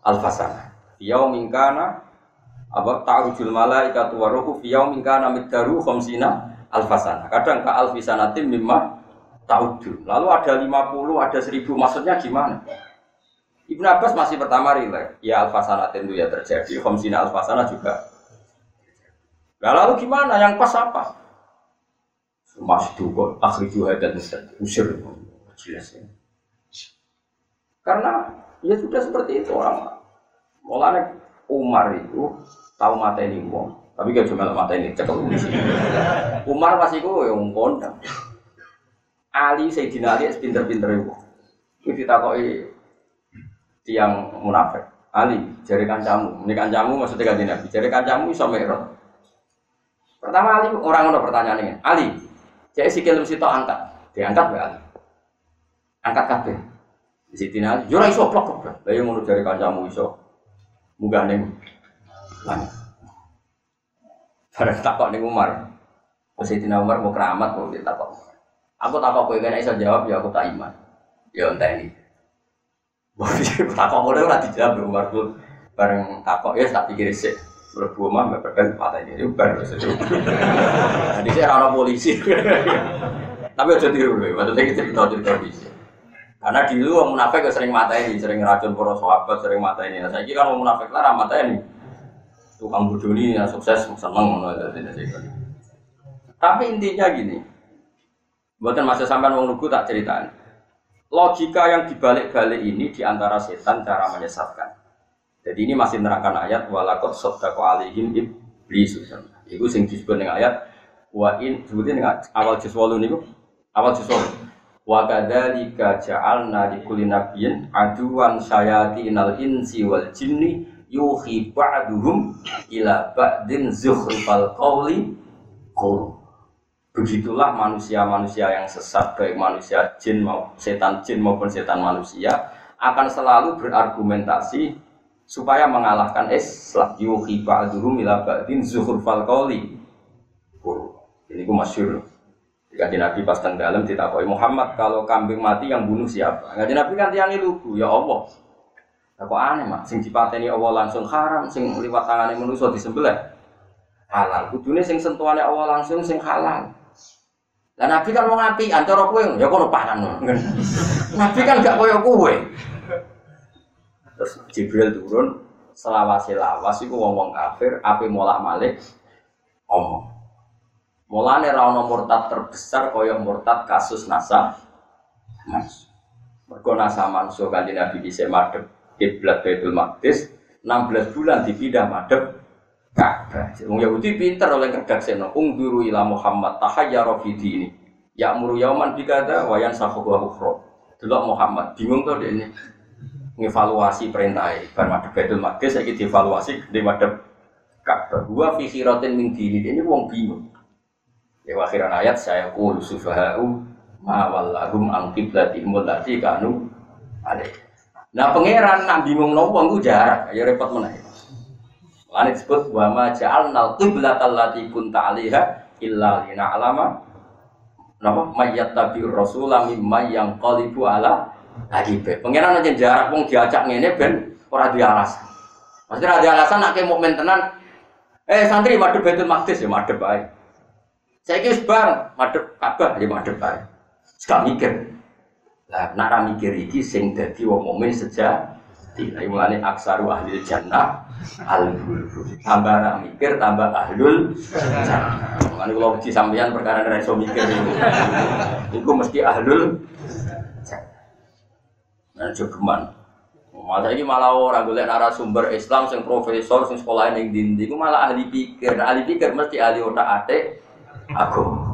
alfasana. Fi yawmin kana apa ta'rujul malaikatu wa ruhu fi yawmin kana midaruhu khamsina alfasana. Kadang ka alfi sanatin mimma ta'udun. Lalu ada 50, ada 1000, maksudnya gimana? Ibnu Abbas masih pertama rilek. Ya alfasanatin itu ya terjadi, khamsina alfasana juga. Nah, lalu gimana? Yang pas apa? Masjidul akhriju hadat mustad. Usir jelas ya. Karena ya sudah seperti itu orang. Mulane Umar itu tahu mateni wong, tapi gak cuma mateni cekel. Umar pas iku yo kondang. Ali Sayyidina Ali pinter-pintere wong. Kuwi ditakoki tiyang munafik. Ali, jari kancamu. Ini kancamu maksudnya ganti Nabi. Jari kancamu bisa merah. Pertama Ali, orang ada pertanyaannya. Ali, jadi sikil itu angkat. Diangkat oleh Ali. Angkat kabe. Di situ Ali, jurang iso blok kabe. Lalu menurut jari kancamu iso. Mugandeng. Lani. Barang takok ning Umar. Sayyidina Umar mau keramat kok ditakok. Aku takok kowe nek iso jawab ya aku tak iman. Ya enteni. Wong takok ora ora dijawab Umar kok bareng takok ya tak pikir sik. Mlebu omah mepeten patane yo bar wis yo. Jadi saya ora polisi. Tapi aja tiru lho, maksudnya cerita-cerita iki. Karena dulu wong munafik kok sering mateni, sering racun para sahabat, sering mateni. Saiki kan wong munafik lara mateni. Tukang bodoh ini yang sukses seneng tapi intinya gini buatan masa sampai orang lugu tak ceritaan logika yang dibalik-balik ini diantara setan cara menyesatkan jadi ini masih nerangkan ayat walakot soddaqo alihim iblis itu yang disebut dengan ayat wa'in sebutin dengan awal jiswalu ini awal jiswalu wakadhalika ja'alna likulinabiyyin aduan syayatinal insi wal jinni yuhi ba'duhum ila ba'din zukhrufal qawli qul begitulah manusia-manusia yang sesat baik manusia jin maupun setan jin maupun setan manusia akan selalu berargumentasi supaya mengalahkan Islam yuhi ba'duhum ila ba'din zukhrufal qawli qul ini ku masyhur Kanjeng Nabi pas teng dalem ditakoki Muhammad kalau kambing mati yang bunuh siapa Kanjeng Nabi kan tiyang lugu ya Allah aku aneh mak, sing dipateni Allah langsung haram, sing liwat tangane manusia disembelih halal. Kudune sing sentuhane Allah langsung sing halal. Lah Nabi kan wong apian cara kowe ya kono pangan. Nabi kan gak koyo kowe. Terus Jibril turun selawase-lawas iku wong-wong kafir ape molak-malik omong. Mulane ra ono murtad terbesar koyo murtad kasus Nasa. Mas. Mergo Nasa manso Kanjeng Nabi dhisik madhep Qiblat Baitul Maqdis 16 bulan dipindah madhep Ka'bah. Wong Yahudi pinter oleh ngedakseno ungguru ila Muhammad tahayyara fi dini. Ya'muru yauman bikada wa yansahu ukhra. Delok Muhammad bingung to dekne ngevaluasi perintahe bar madhep Baitul Maqdis saiki dievaluasi di madhep Ka'bah. Wa fi khiratin min dini. Ini wong bingung. Ya akhiran ayat saya qulu sufaha'u ma wallahum an qiblatihim allati kanu alaihi. Nah pangeran nak bingung nopo aku jarak, ya repot mana ya. Lain disebut bahwa ja'alnal qiblatal lati kunta 'alaiha illa lina alama. Napa mayyattabi'ur rasula mimma yang qalibu ala aqibe. Pangeran njen jarak wong diajak ngene ben ora di alasan. Mesti ora di alasan nak ke mukmin tenan. Santri madhep Baitul Maqdis ya madhep ae. Saiki wis bareng madhep Ka'bah ya madhep ae. Sak mikir. Lah nak ra mikir iki sing dadi wong mukmin sejati. Lah mulane aksaru ahli jannah alul. Tambah ra mikir tambah ahlul jannah. Mulane kula uji sampeyan perkara ra iso mikir niku. Iku mesti ahlul jannah. Nah jogeman. Malah iki malah ora golek narasumber Islam sing profesor sing sekolah ning ndi. Iku malah ahli pikir. Ahli pikir mesti ahli otak-atik agama.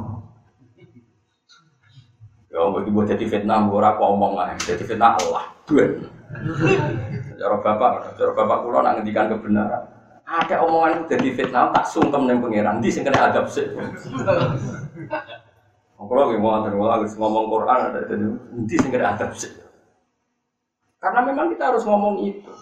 Ya, bagi buat jadi fitnah, orang apa omong lah. Jadi fitnah Allah, tuan. Cara bapak pulau nak ngendikan kebenaran. Ada omongan jadi fitnah, tak sungkem dengan pangeran. Di sini kena adab sih. Kalau kita mau terus ngomong Quran, ada di sini kena adab sih. Karena memang kita harus ngomong itu.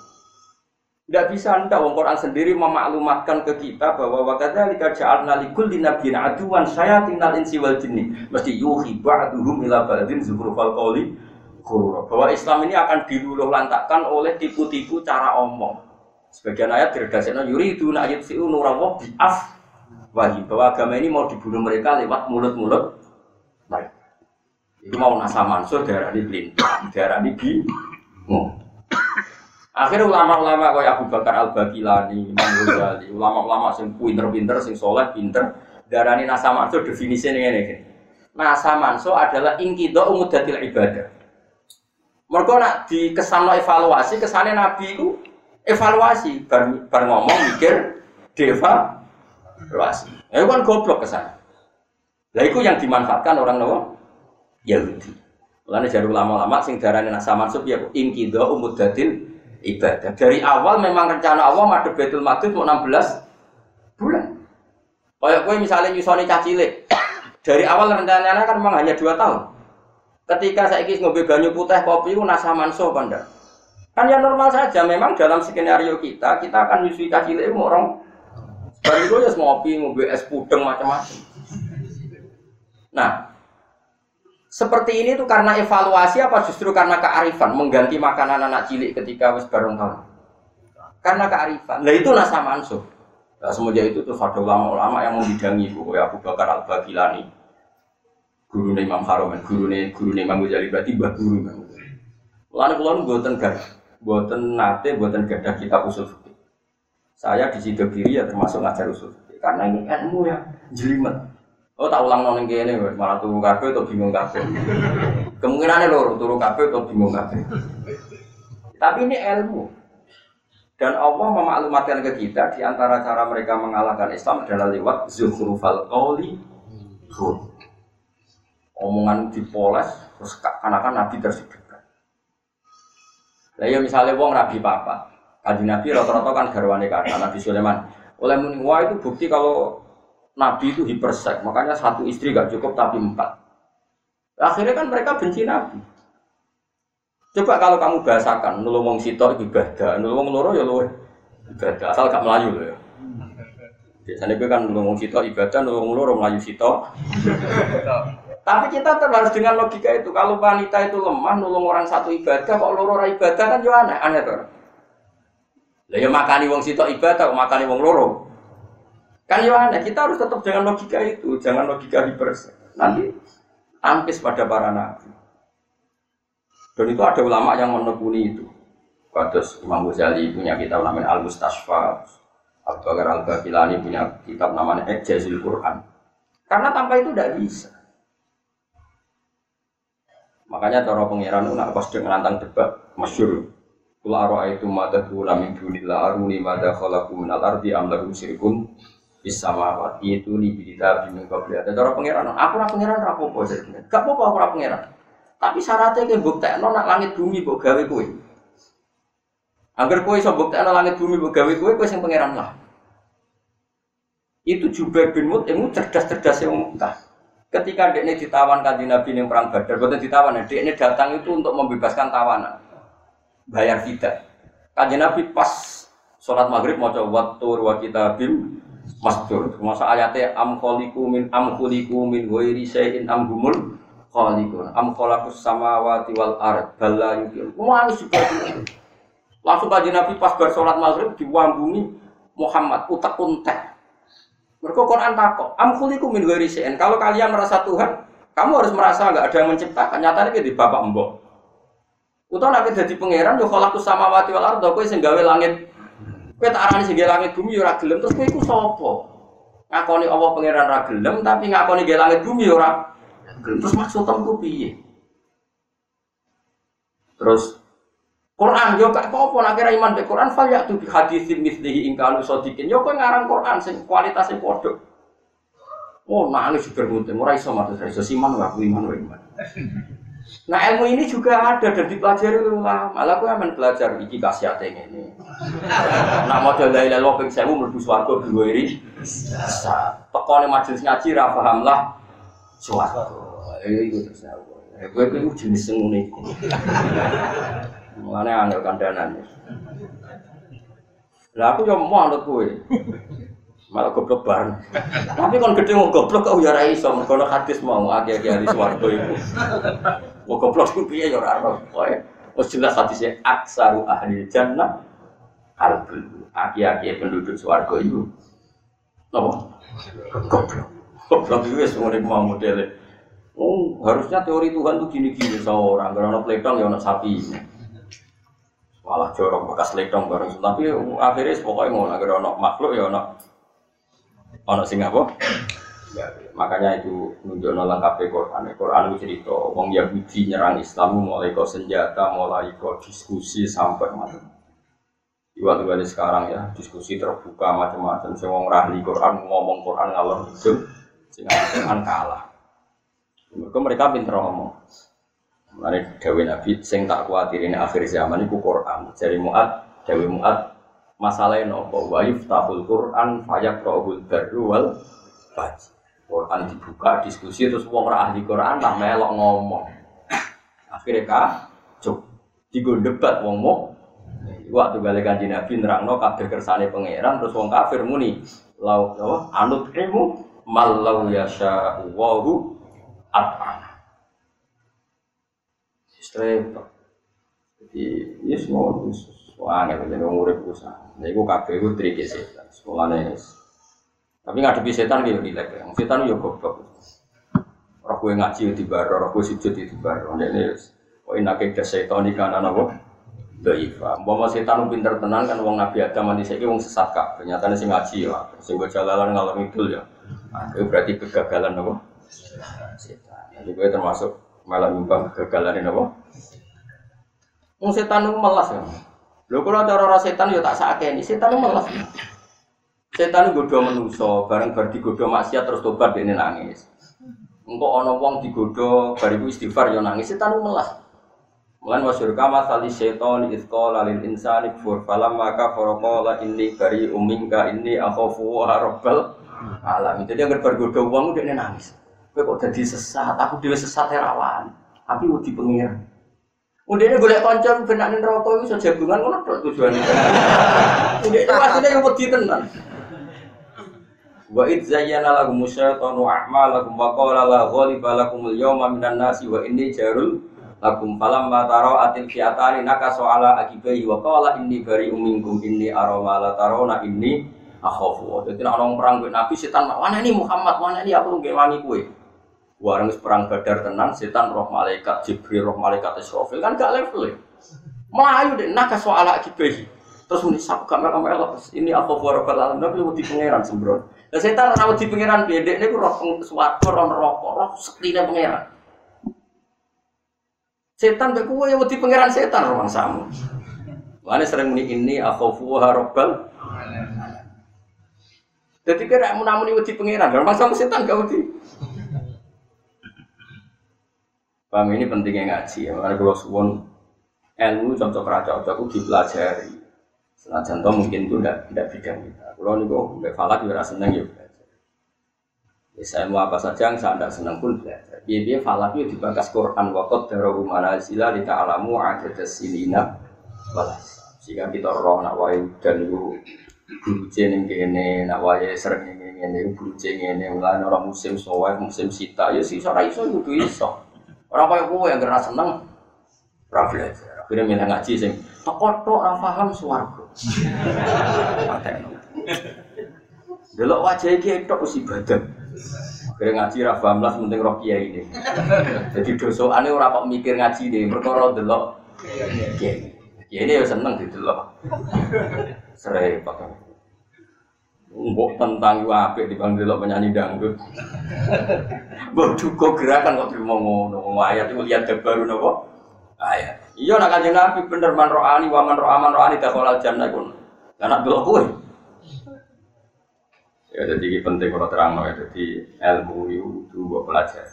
Tidak bisa anda wong Quran sendiri memaklumatkan ke kita bahwa wakadha lika ja'alna likulli nabiyyin aduwan syayatinal insi wal jinni mesti yuhi ba'duhum ila ba'din zukhrufal qawli ghurura bahwa Islam ini akan diluluh lantakan oleh tipu-tipu cara omong sebagian ayat diredasena yuriduna yutfi'u nuraw bi'af wahi bahwa agama ini mau dibunuh mereka lewat mulut-mulut mereka itu mau Nasa Mansur diarani blintang diarani bingung akhirnya ulama-ulama kayak Abu Bakar Al-Bagilani, Imam Ghazali, ulama-ulama sing pinter-pinter, sing soleh pinter, darani Nasa Mansur definisinya ini. Nasa Mansur adalah inqidha muddatil ibadah. Mergo nak dikesano evaluasi, kesane Nabi itu evaluasi, bar ngomong mikir devaluasi. Ya kan goblok kesana. Lah iku yang dimanfaatkan orang nopo? Yahudi. Mulane jar ulama-ulama sing darani Nasa Mansur ya inqidha muddatil ibadah. Dari awal memang rencana Allah madhep Baitul Maqdis mau 16 bulan. Kayak kowe misalnya nyusoni cah cilik. Dari awal rencananya kan memang hanya 2 tahun. Ketika saiki ngombe banyu putih kopi ku nasa manso apa ndak? Kan ya normal saja, memang dalam skenario kita akan nyusui cah cilik mau orang baru itu ya ngopi, ngombe es pudeng macam-macam. Nah, seperti ini tuh karena evaluasi apa justru karena kearifan mengganti makanan anak cilik ketika wis bareng tahun. Karena kearifan. Lah itu nasa mansuh. Nah, semenjak itu tuh ada ulama-ulama yang membidangi Bu Abu Bakar Al-Bagilani. Gurune Imam Haram, gurune Imam Ghazali berarti mbah guru Imam Ghazali. Lan kula mboten gadah, mboten nate, mboten gadah kitab usul fikih. Saya di situ diri ya termasuk ngajar usul fikih karena ini ilmu yang jelimet. Oh tak ulang nang ngene malah turu kabeh atau bingung kabeh. Kemungkinane loro, turu kabeh atau bingung kabeh. Tapi ini ilmu. Dan Allah memaklumatkan ke kita di antara cara mereka mengalahkan Islam adalah lewat zukhrufal qauli. Omongan dipoles terus anak-anak Nabi tersedekkan. Lah ya misale wong rabi papa. Kanjeng Nabi rata-rata kan garwane kata Nabi Sulaiman. Oleh muni wah itu bukti kalau Nabi itu hipersek, makanya satu istri gak cukup tapi 4. Akhirnya kan mereka benci Nabi. Coba kalau kamu bahasakan, nulung wong sitok ibadah, nulung loro ya luwe ibadah, asal gak melayu lho ya. Biasanya gue kan nulung wong sitok ibadah, nulung loro melayu sitok. Tapi kita harus dengan logika itu, kalau wanita itu lemah, nulung orang satu ibadah, kok loro ora ibadah kan yo aneh to. Lah ya makani wong sitok ibadah, kok makani wong loro. Kan Yohana, kita harus tetap dengan logika itu, jangan logika hipersek. Nanti ampis pada para nabi. Dan itu ada ulama yang menekuni itu. Kados Imam Ghazali punya kitab namanya Al-Mustashfa, Abu Bakar Al-Bagilani punya kitab namanya Ijazul Quran. Karena tanpa itu tidak bisa. Makanya cara pangeran itu nak pas dengan nantang debat masyhur. Qul ara'aytu ma tad'una min dunillahi aruni ma khalaqu minal ardi am lahum syirkun Bismillah, itu libidita bimbing kabel. Ada orang pangeran, aku orang pangeran rapopo jadi. Gak apa-apa aku orang pangeran. Tapi syaratnya kayak buktekno nak langit bumi buat gawe kue. Angger kue so buktekno langit bumi buat gawe kue, kue yang pangeran lah. Itu Jubair bin Mut'im cerdas-cerdas yang muntah. Ketika dekne ditawan kanjeng Nabi ning perang Badar, boten ditawan, dekne datang itu untuk membebaskan tawanan. Bayar fidyah. Kanjeng Nabi pas salat maghrib maca wattur wa kitabim Mastur, masa ayatnya am kholiku min ghairi syai'in am humul khaliqun am khalaqus samawati wal ard bal la yuqil. Langsung kanjeng Nabi pas bar salat maghrib diwambungi Muhammad utek-untek. Mergo Quran takok, am kholiku min ghairi syai'in. Kalau kalian merasa Tuhan, kamu harus merasa enggak ada yang menciptakan. Nyatane ki di bapak mbok. Utawa nek dadi pangeran yo khalaqus samawati wal ard, kowe sing gawe langit kowe tak arani sing gawe langit bumi yo ora gelem, terus kowe iku sapa? Ngakoni Allah pangeran ra gelem tapi ngakoni gawe langit bumi yo ora gelem. Terus maksudmu piye? Terus Quran yo gak apa-apa nek kira iman be Quran fal ya tu bi haditsin mislihi in kanu sadiqin. Yo kowe ngarang Quran sing kualitasé padha. Oh, nangis juga penting ora iso matur iso siman wae iman wae iman. Nah ilmu ini juga ada dan dipelajari ulama. Malah aku aman belajar iki khasiate ngene. Nek maca la ilaha illallah ping 1000 mlebu swarga biwiri. Tekone majelis ngaji ra paham lah swarga. Iku terus aku. Kowe kuwi jenis sing ngene iku. Mulane angel kandanane. Lah aku yo mau anut kowe. Malah goblok bareng. Tapi kon gedhe mau goblok kok ya ora iso, mergo ana hadis mau akeh-akeh ahli swarga iku. Mau goblok ku piye ya ora ono. Wis jelas hadise aksaru ahli jannah qalbul. Akeh-akeh penduduk swarga iku. Napa? Goblok. Goblok iki wis ngene mau modele. Oh, harusnya teori Tuhan tuh gini-gini seorang, ora ono pletong ya ono sapi. Malah jorok bekas pletong bareng. Tapi akhire pokoke ngono, ora ono makhluk ya ono ana sing apa? Ya, makanya itu nunjukno lengkape Quran. Quran itu cerita wong Yahudi nyerang Islam mulai kok senjata, mulai kok diskusi sampai macam. Di waktu sekarang ya, diskusi terbuka macam-macam. Sing wong ahli Quran ngomong Quran ngalor ngidul, sing ahli Quran kalah. Mereka pinter ngomong. Mane dawuh Nabi sing tak kuwatirine akhir zaman iku Quran. Jare Mu'ad, dawuh Mu'ad masalahe napa? Wa yaftahul Quran fayaqra'ul barru wal fajr. Quran dibuka diskusi terus wong ora ahli Quran tak melok ngomong. Akhire ka cuk digo debat wong mok. Waktu balik Kanjeng Nabi nerangno kabeh kersane pangeran terus wong kafir muni law anut ilmu mallau yasha wahu at'ana. Sistem. Jadi ya semua soal nek dene urip pusat. Lah iku kabeh iku trik setan. Sekolane. Tapi ngadepi setan ki yo dilek. Wong setan yo goblok. Ora kowe ngaji di bar, ora kowe sujud di bar. Ndekne kok enake setan iki ana napa? Daiva, bahwa setan pinter tenan kan wong Nabi Adam mandi saiki wong sesat kabeh. Nyatane sing ngaji ya, sing jalalan ngalor ngidul ya. Itu berarti kegagalan apa? Setan. Jadi kowe termasuk malah nyumbang kegagalane apa? Wong setan ku melas ya. Lho kula cara setan ya tak sakeni, setan ku melas. Setan godho manusa, bareng bar digodho maksiat terus tobat dene nangis. Engko ana wong digodho bar iku istighfar ya nangis, setan ku melas. Mulan wasyur kama salih syaitan izqala lil insani kfur falamma kafara qala inni bari'um minka inni akhafu rabbal alamin. Jadi anggar bergoda wong dekne nangis. Kowe kok dadi sesat, aku dhewe sesat rawan. Aku wedi pengiran. Mundene golek kanca benakne neraka iso jagungan ngono tok tujuane. Mundene wasine yo wedi tenan. Wa idz zayyana lakum syaitanu a'malakum wa qala la ghaliba lakumul yawma minan nasi wa inni jarul lakum falam mataro atil fiatani nakaso ala akibai wa qala inni bari'um minkum inni arama la tarona inni akhafu. Dadi nek ana perang kowe Nabi setan mana ini Muhammad mana ini aku nggih wangi kowe. Wareng perang Badar tenan setan roh malaikat Jibril roh malaikat Israfil kan gak level. Melayu dek nakaso ala akibai. Terus muni sak kamera melok ini akhafu rabbal alamin tapi wedi pangeran sembrono. Lah setan ora wedi pangeran piye dek niku roh swarga roh neraka roh sektine pangeran. Setan beku ya wedi pangeran setan rumangsamu. Mane sering muni ini akhafu rabbal alamin. Dadi kira muni wedi pangeran, rumangsamu setan gak wedi. Paham ini pentingnya ngaji ya. Mane kula suwun ilmu cocok ra cocok kudu dipelajari. Senajan to mungkin itu tidak bidang kita. Kula niku mbek falak yo ra seneng yo belajar. Wis ilmu apa saja yang saya ndak seneng pun belajar. Jadi falak itu dibakas Quran wakot daru manazila di ta'alamu adadas silina balas. Jika kita roh nak wae dan itu buruce nengene nak wae sering nengene buruce nengene ulan orang musim sawai musim sita ya sih sorai so itu iso orang kaya kowe yang gerah seneng raflet. Akhirnya minat ngaji sing tokoto rafaham suwargo. Delok wajah iki tok wis ibadah. Kira ngaji ra famlas penting roh kiai ini. Jadi dosokane ora kok mikir ngaji ne, perkara delok kiai. Kiai ne yo seneng didelok. Srep bakal. Mbok tentang yo apik dipanggil delok penyanyi dangdut. Mbok cukup gerakan kok trimo ngono. Ayat iku lihat baru napa? Ayat. Iya nak Kanjeng Nabi bener man roani wa man roaman roani dakhalal jannah kun. Anak delok kowe. Ya, jadi penting kalau terang ya, jadi ilmu itu buat pelajar.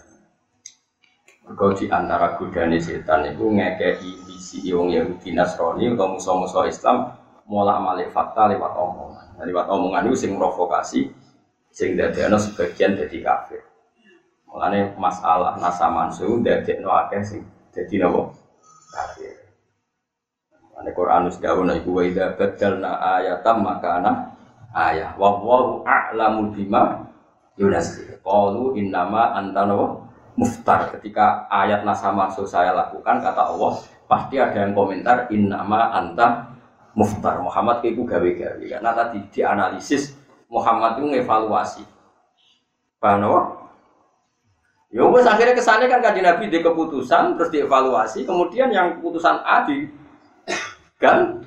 Kalau di antara godane setan itu ngekei visi wong Yahudi Nasrani atau musuh-musuh Islam malah malih fakta lewat omongan. Lewat omongan itu sing provokasi sing dadekno sebagian dadi kafir. Mulane masalah nasamansu dadekno akeh sing dadi napa? Kafir. Mulane Quran wis dawuh nek wa idza badalna ayatan makana ayah wallahu a'lamu bima yunazzilu qalu innama anta muftar. Ketika ayat nasamansu saya lakukan kata Allah pasti ada yang komentar innama anta muftar. Muhammad itu gawe-gawe karena tadi dianalisis Muhammad itu ngevaluasi. Paham apa? Ya wis akhirnya kesane kan Kanjeng Nabi di keputusan terus dievaluasi kemudian yang keputusan A di kan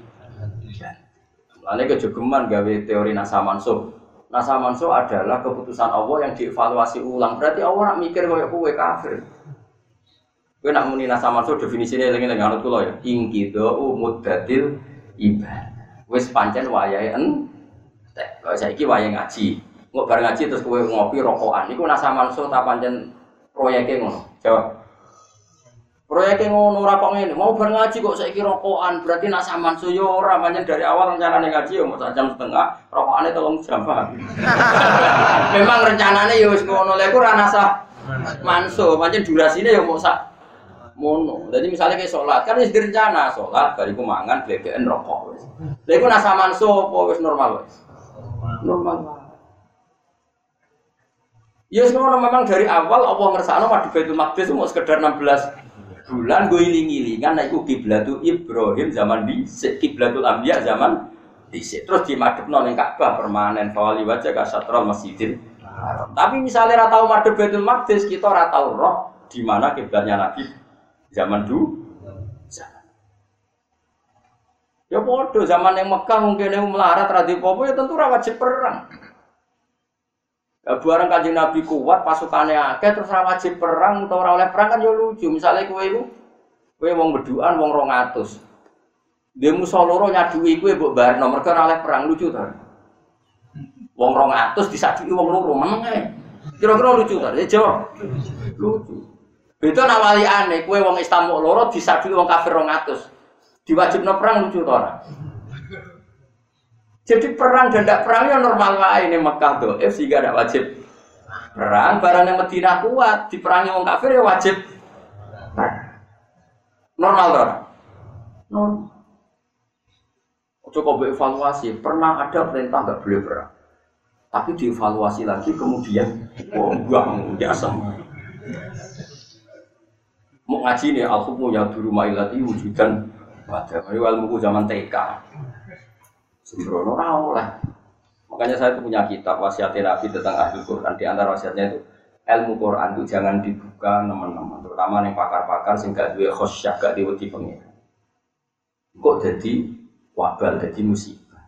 Lane kejegeman gawe teori nasamansuh. Nasamansuh adalah keputusan Allah yang dievaluasi ulang. Berarti Allah nak mikir koyo kowe kafir. Kowe nak muni nasamansuh definisine eling-eling anut kula ya. Ing kido muddatil ibad. Wis pancen wayahe entek. Lah saiki wayahe ngaji. Engko bar ngaji terus kowe ngopi rokokan. Niku nasamansuh ta pancen proyeke ngono. Jawab. Proyeknya ngono ora kok ngene, mau bar ngaji kok saiki rokokan, berarti nak sampean suyo ora pancen dari awal rencanane ngaji yo mung sak jam setengah, rokokane 3 jam. Memang rencanane yo wis ngono, lha iku ora nasa manso, pancen durasine yo mung sak mono. Dadi misale kaya salat, kan wis direncana salat, bariku mangan, bleken rokok wis. Lha iku nasa manso apa wis normal wis? Normal. Ya semono memang dari awal apa ngersakno madu Baitul Maqdis cuma sekedar 16 bulan gue ngiling-ngilingan nah iku kiblatul Ibrahim zaman dhisik, kiblatul Anbiya zaman dhisik. Terus dimadhepno ning Ka'bah permanen wali wajah ka satrul masjidil. Tapi misalnya ra tau madhep Baitul Maqdis, kita ra tau roh di mana kiblatnya Nabi zaman dulu. Ya padha zaman yang Mekah mungkin yang melarat ra dipopo ya tentu ra wajib perang. Barang Kanjeng Nabi kuat pasukane akeh terus ora wajib perang utawa ora oleh perang kan yo lucu. Misale kowe iku kowe wong beduan wong 200. Dhe musuh loro nyaduki kowe mbok barno mergo ora oleh perang lucu ta. Wong 200 disaduki wong loro meneng ae. Kira-kira lucu ta? Ya jawab. Lucu. Beda nek waliane kowe wong Islam mok loro disaduki wong kafir 200. Diwajibno perang lucu ta ora? Jadi perang dan tidak perang ya normal wae ning Mekah doif sehingga tidak wajib perang. Barang yang Madinah kuat diperangi wong kafir ya wajib normal ora? Normal. Coba evaluasi, pernah ada perintah enggak boleh perang. Tapi dievaluasi lagi kemudian wong biasa. Mau ngaji nih al-hukmu ya durumailat wujudan wadah. Riwal buku zaman TK. Sembrono ora oleh. Makanya saya punya kitab wasiat Nabi tentang Ahlul Quran. Di antara wasiatnya itu ilmu Quran itu jangan dibuka teman-teman, terutama ning pakar-pakar sing gak duwe khosyah, gak diwedi pengen. Kok jadi wabal, jadi musibah.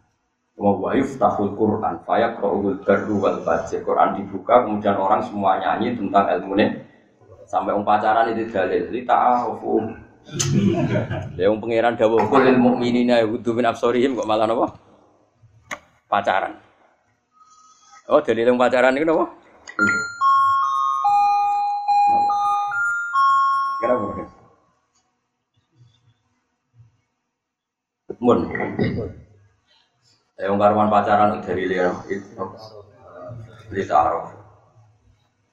Wa yuftahul Quran fa yaqra'ul barru wal fajr. Quran dibuka kemudian orang semua nyanyi tentang ilmune sampai pacaran itu dalil. Ta'arufu. Ya wong pangeran dawuh kulil mukminina yudhu min absorihim kok malah napa? Pacaran. Oh, dari yang pacaran itu apa? Kenapa? Mun. Yang karuan pacaran dari liang itu. Ditaruh.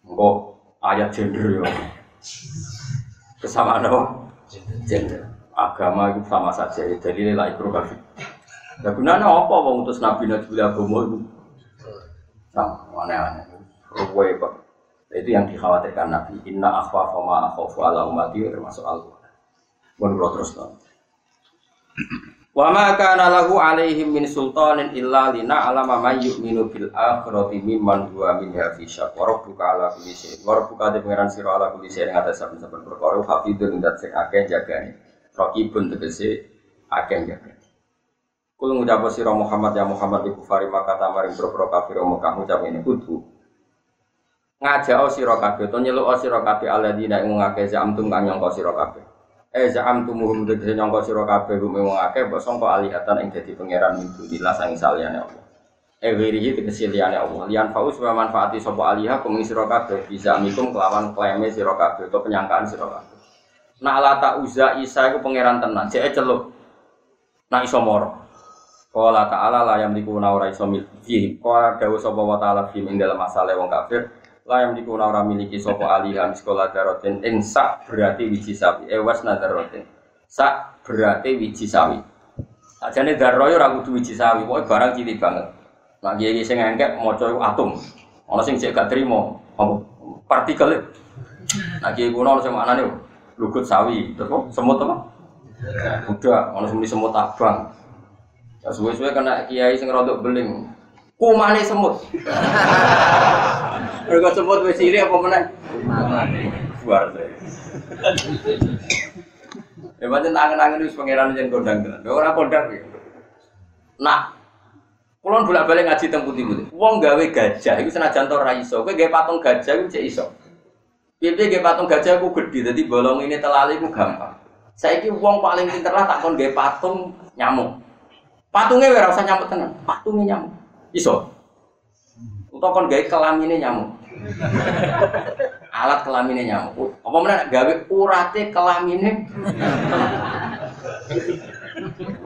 Engko ayat gender ya. Kesamaan apa? Gender. Agama itu sama saja. Dari liang itu kan. Lah gunane apa wong utus Nabi Najul agama iku? Aneh-aneh. Kowe kok. Itu yang dikhawatirkan Nabi. Inna akhwafa ma akhafu ala ummati termasuk Al-Qur'an. Mun kula terusno. Wa ma kana lahu alaihim min sultanin illa lina'lama may yu'minu bil akhirati mimman huwa min hafisha. Wa rabbuka ala kulli syai'in. Wa rabbuka de pengeran sira ala kulli syai'in atas saben-saben perkara hafidun dat sing akeh jagane. Raqibun tegese akeh jagane. Kul ngucap sira Muhammad ya Muhammad iku fari maka tamaring boro-boro kafir Mekah ngucap ngene kudu ngajak sira kabeh to nyeluk sira kabeh alladzina ing ngake zamtum kang nyangka sira kabeh zamtumuhum dadi nyangka sira kabeh gume wong akeh mbok sangka alihatan ing dadi pangeran minggu dilas ing saliyane Allah wirihi tegese liyane Allah liyan faus wa manfaati sapa alihah kang sira kabeh bisa mikum kelawan klaime sira kabeh to penyangkaan sira kabeh na la ta uza isa iku pangeran tenan jek celuk nang iso moro Qala ta'ala la yamlikuna ora iso miliki. Qala dawu sapa wa ta'ala fi ing dalem asale wong kafir, la yamlikuna ora miliki sapa alihan sekolah daroten ing sak berarti wiji sawi. Wasna daroten. Sak berarti wiji sawi. Ajane daroyo ora kudu wiji sawi, pokoke barang cilik banget. Lah iki sing engkek maca atom. Ana sing sik gak trimo, apa partikel. Lah iki kuno sing maknane lugut sawi, terus semut apa? Budak, ana sing semut abang. Ya suwe-suwe kena kiai sing rodok beling. Kumane semut. Rodok semut wis cilik apa meneh? Kumane. Suar saya. Ya pancen angen-angen wis pangeran yen kondang tenan. Ora kondang iki. Nah, kula bolak-balik ngaji teng putih-putih. Wong gawe gajah iku senajan to ora iso. Kowe gawe patung gajah iku cek iso. Piye-piye gawe patung gajah iku gedhe dadi bolong ini telale iku gampang. Saiki wong paling pinter lah tak kon gawe patung nyamuk. Patungnya ora usah nyamuk tenan, patungnya nyamuk. Iso. Utawa kon gawe kelamine nyamuk. alat kelamine nyamuk. Apa menak gawe urate kelamine?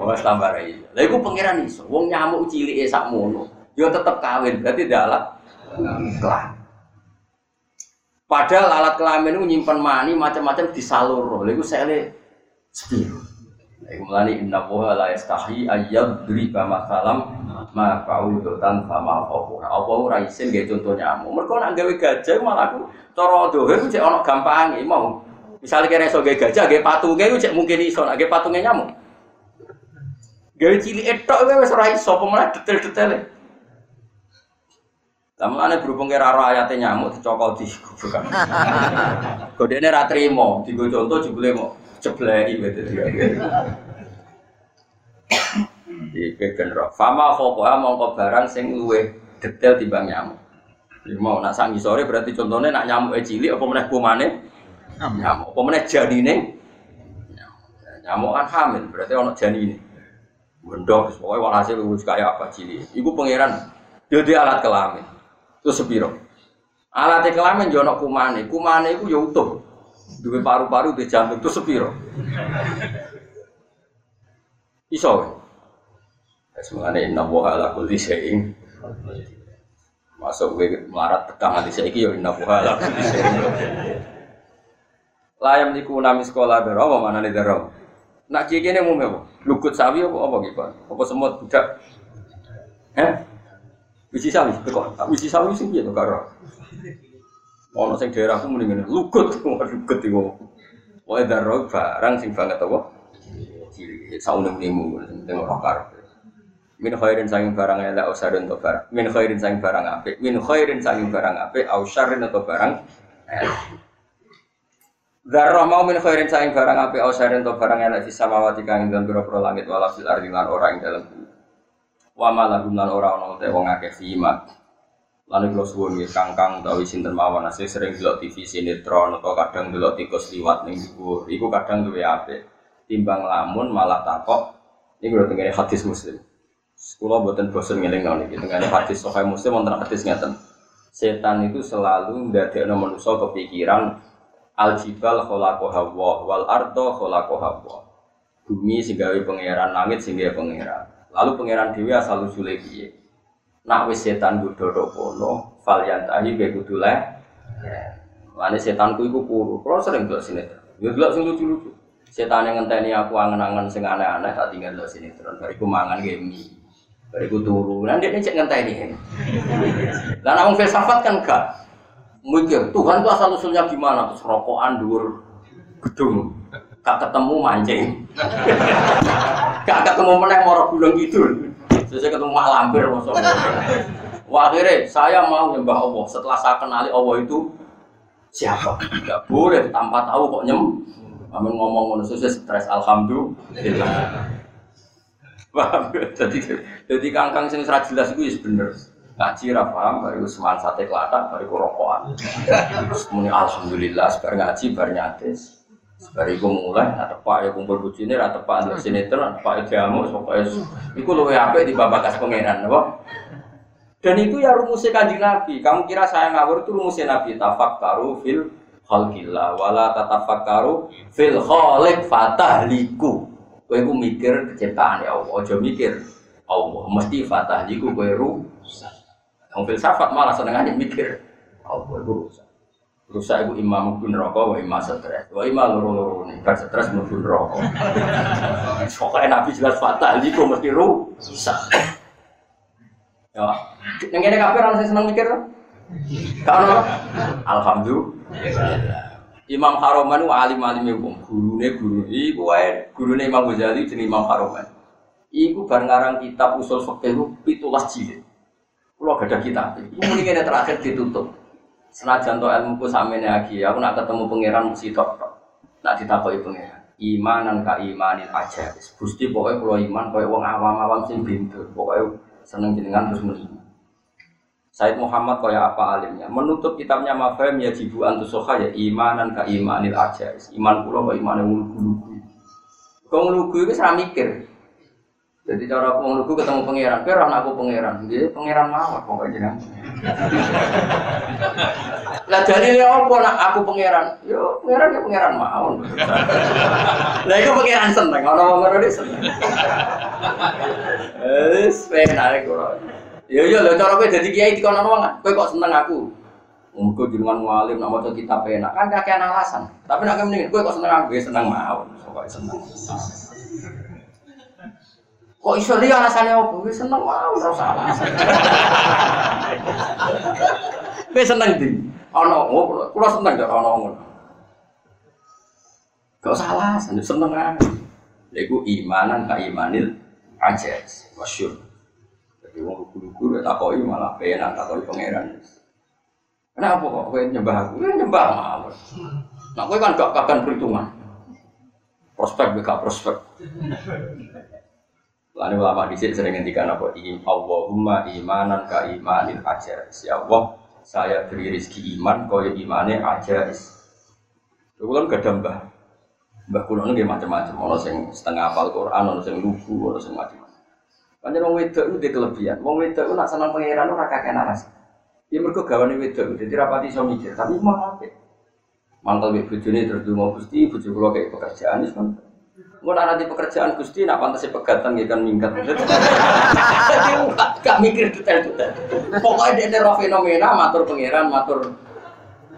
Wes tambah rae. Lha iku pangeran iso. Wong nyamuk cilike sakmono, ya tetep kawin. Berarti ndak alat kelamin. Padahal alat kelamin itu nyimpen mani macam-macam di salur. Lha iku sele sepiro. Lha iku mlani inna wa la yastahi ayyab driba masalam ma fa'udutan sama apa. Apa ora isin nggih conto nyamuk. Mergo nek gawe gajah malah aku cara dohir cek ana gampange mau. Misale kene iso gawe gajah gawe patunge iku cek mungkin iso nek gawe patunge nyamuk. Gawe cilike tok kowe wis ora iso pemenah detail-detaile. Samane berhubung karo ayate nyamuk dicokol digubukan. Godene ra trimo, digo conto jebule kok jebleki wae dadi. Iki genro. Fama khoqa mongko barang sing luwih detail timbang nyamuk. Limo nek sangi sore berarti contone nek nyamuke cilik apa meneh gomane nyamuk. Apa meneh janine nyamuk. Nyamuk kan hamil berarti ana janine. Bendok wis pokoke walhasil wis kaya apa cilik. Iku pangeran dadi alat kelamin. Terus sepiro? Alat kelamin yo ana kumane. Kumane iku yo utuh. Duwe paru-paru, duwe jantung. Terus sepiro? Iso. Wis mulane inna wa ala kulli syai'in. Masuk kowe melarat tekan ati saiki yo inna wa ala kulli syai'in. Layam niku nami sekolah daro apa manane daro? Nak kene umum apa? Lukut sawi apa iki, Pak? Apa semut budak? Wiji sawi, kok wiji sawi sing piye to karo? Ono sing daerahku muni ngene, lukut iku. Wae daro barang sing banget apa? Ciri saune-unemu sing ora karo. Min khairin saking barang elek usarun to barang. Min khairin saking barang apik. Min khairin saking barang apik au syarrin to barang elek. Dzarrah mau min khairin saking barang apik au syarrin to barang elek fis samawati kang ing pira-pira langit wala fil ardi lan ora ing dalem bumi. Wa ma lahum lan ora ana te wong akeh simak. Lan kula suwun nggih kangkang utawi sinten mawon asih sering delok TV sinetron utawa kadang delok tikus liwat ning dhuwur. Iku kadang luwih apik timbang lamun malah takok. Iku lho tengene hadis Muslim. Sekolah buatan bosan ngeling nol ini. Tengah hadis Sahih Muslim mengenai hadis ngeten. Setan itu selalu ndadekno manusa kepikiran al-jibal khalaqaha Allahu wal arda khalaqaha Allahu. Bumi sing gawe pangeran, langit sing gawe pangeran. Lalu pangeran dhewe asal usule piye? Nak wis setan godho kono, fal yantahi be kudu leh. Mane setan ku iku kuru. Kula sering delok sinetron. Yo delok sing lucu-lucu. Setane ngenteni aku angen-angen sing aneh-aneh tak tinggal delok sinetron. Bariku mangan gemi. Bariku turu, nanti dia cek ngentai ini. Dan orang filsafat kan enggak mikir, Tuhan itu asal-usulnya gimana? Terus rokokan, dur, gedung, gak ketemu mancing. Gak ketemu meneng, moro gulung kidul. Saya ketemu mak lampir, akhirnya saya mau nyembah Allah. Setelah saya kenali Allah itu siapa? Gak boleh, tanpa tahu kok nyem. Amin ngomong-ngomong, saya stres, alhamdulillah. Paham, jadi kangkang sing ora jelas iku wis bener. Ngaji ra paham, baru semangan sate kelatak, baru rokokan. Muni alhamdulillah bar ngaji bar nyatis. Bar iku mulai atepak ya kumpul bojone ra tepak ndek sinetron, atepak jamu pokoke iku luwe apik di babagas pangeran, apa? Dan itu ya rumusnya Kanjeng Nabi. Kamu kira saya ngawur itu rumusnya Nabi tafakkaru fil khalqillah wala tatafakkaru fil khaliq fatahliku. Kowe ku mikir ciptaane Allah, aja mikir Allah mesti fatah iku kowe rusak. Wong filsafat malah senengane mikir Allah iku rusak. Rusak iku imam mlebu neraka wa imam stres. Wa imam loro-lorone bar stres mlebu neraka. Pokoke Nabi jelas fatah iku mesti rusak. Ya, ning kene kabeh ora seneng mikir to? Gak ono. Alhamdulillah. Imam Haroman itu alim-alim hukum, gurune iku wae gurune Imam Ghazali jeneng Imam Haroman. Iku bar ngarang kitab Ushul Fiqh 17 jilid. Kula gadah kitab. Iku muni kene terakhir ditutup. Senajan to ilmuku samene iki, aku nak ketemu pangeran mesti tok-tok. Nak ditakoki pangeran, imanan ka imanil aja. Gusti pokoke kula iman koyo wong awam-awam sing bentur, pokoke seneng jenengan terus mesti. Said Muhammad kaya apa alimnya menutup kitabnya mafhum ya jibu antusoha ya imanan ka imanil ajais iman kula kaya imane lugu-lugu. Wong lugu iki ora mikir. Jadi cara aku menunggu ketemu pangeran, kira aku pangeran, dia pangeran mawar pokoknya nang. Lah jadi opo nak aku pangeran? Yo pangeran ya pangeran mawon. Lah iku pangeran seneng, ana wong ngono iki seneng. Wis penare kok. Yo yo lho cara kowe dadi kiai dikono wong, kowe kok seneng aku. Munggo jenengan ngalim nak maca kitab enak kan kakean alasan. Tapi nek mending kowe kok seneng aku, seneng mawon, kok seneng. Kok iso liya alasane opo? Wis seneng wae ora usah alasan. Wis seneng ndi? Ana opo? Kula seneng karo ana ngono. Gak usah alasan, seneng ae. Lha iku imanan ka imanil ajaz wasyur. Dadi wong guru-guru takoki malah penak takoki pangeran. Kenapa kok kowe nyembah aku? Kowe nyembah mawon. Nah kowe kan gak kakan perhitungan. Prospek beka prospek. Lalu ulama dicek sering ngendikan apa Allahumma imanan ka imanil ajais. Ya Allah, saya beri rezeki iman kaya imane ajais. Kulo gak ada mbah. Mbah kulo nggih macam-macam, ana sing setengah hafal Quran, ana sing lugu, ana sing macam-macam. Pancen wong wedok ku dhek kelebihan. Wong wedok ku nak seneng pangeran ora kakek naras. Ya mergo gawane wedok, dadi rapati iso mikir, tapi mah apik. Mangkel mek bojone terus donga Gusti, bojo kulo kaya pekerjaan wis mantep. Engko ana di pekerjaan Gusti nak pantese pegatan nggih kan minggat. Dadi gak mikir detail-detail. Pokoke dene ro fenomena matur pangeran, matur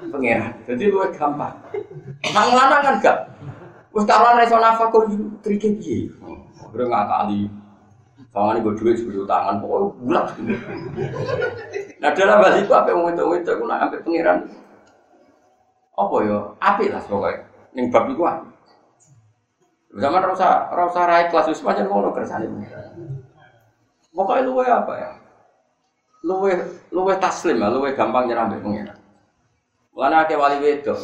pangeran. Dadi luwih gampang. Nang lanang kan gak. Wis tak ora iso nafakur trike piye. Ora ngakali. Sawangane go dhuwit sepuluh tangan pokoke bulat. Lah dalam bali ku ape ngomong-ngomong ku nak ambek pangeran. Apa ya? Apik lah pokoke. Ning bab iku ah. Zaman rasa rakyat kelas Wisma jangan ngono kersane. Pokoknya luwe apa ya? Luwe taslim ya, luwe gampang nyerah mbek pengiran. Mulane akeh wali wedok.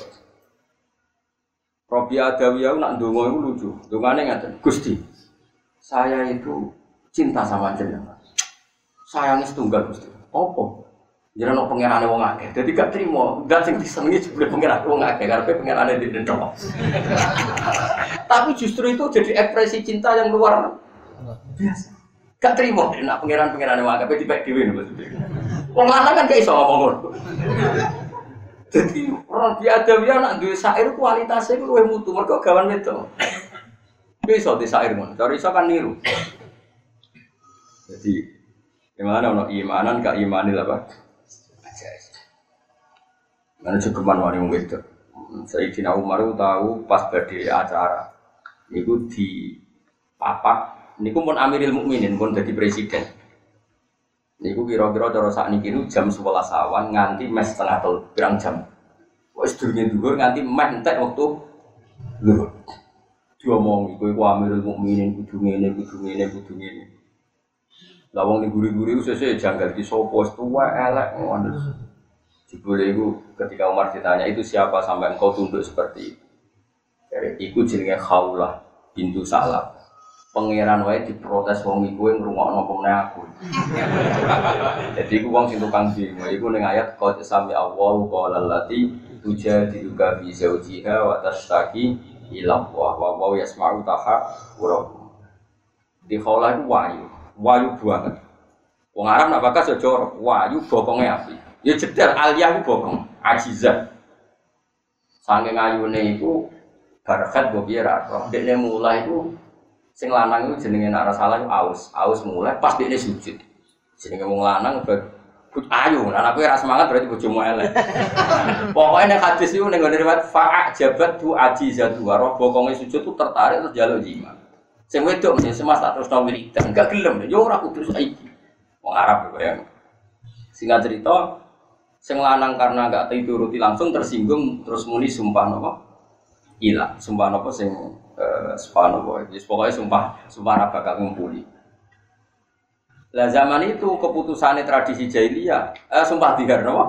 Robiah Adawiyah nak ndonga iku lucu. Dongane ngaten, Gusti. Saya itu cinta sama jenengan. Sayangi setunggal Gusti. Opo? Jenengan kok pengerane wong akeh. Dadi gak trimo, ndak sing disenengi jebule pengeran wong akeh karepe pengerane didendok. Tapi justru itu jadi ekspresi cinta yang luar biasa. Gak trimo nek pengeran-pengerane wong akeh dipek dhewe lho. Wong lanang kan gak iso ngomong ngono. Dadi ora biadawiya nek duwe syair kualitasé iku luwih mutu mergo gawan wedok. Wis iso disair ngono. Cara iso kan niru. Jadi gimana ono imanan gak imani lah Pak. Karena cukupan wani wedok. Sayyidina Umar tahu pas badhe acara niku di papak niku pun Amirul Mukminin pun dadi presiden. Niku kira-kira cara sakniki niku jam 11:00 nganti mes setengah telu, pirang jam. Wis durunge dhuwur nganti mes entek wektu lho. Diomongi kowe Amirul Mukminin kudu ngene, kudu ngene, kudu ngene. Lah wong ning guri-guri sesuk janggal iki sapa wis tuwa elek ngono. Jibule itu ketika Umar ditanya itu siapa sampai engkau tunduk seperti itu. Jadi itu jenenge Khaulah bintu Salab. Pangeran wae diprotes wong iku ngrungokno pomene aku. Jadi iku wong sing tukang dhewe iku ning ayat qad sami Allahu qaulal lati tujadilu bi zaujiha wa tashtaki ila Allah wa huwa yasma'u tahawur. Di Khaulah itu wayu banget. Wong Arab nak bakas yo jorok, wayu bokonge api. Ya jedar aliyah ku bokong, ajizah. Saking ayune iku barakat go piye ra ora. Dekne mulai iku sing lanang iku jenenge nek ora salah iku Aus mulai pas dekne sujud. Jenenge wong lanang bud ayu, nek kowe ora semangat berarti bojomu elek. Pokoke nek hadis iku ning ngene riwayat fa'a jabat tu ajizah tu ora bokonge sujud tu tertarik terus njaluk jima. Sing wedok mesti semas tak terus tau wiridan, gak gelem yo ora kudu saiki. Wong Arab ya. Singkat cerita sing lanang karena enggak dituruti langsung tersinggung terus muni sumpah napa? Ilah, sumpah napa sing subhanallah. Wis pokoke sumpah ra bakal ngumpuli. Lah zaman itu keputusane tradisi jahiliyah, sumpah dihar napa?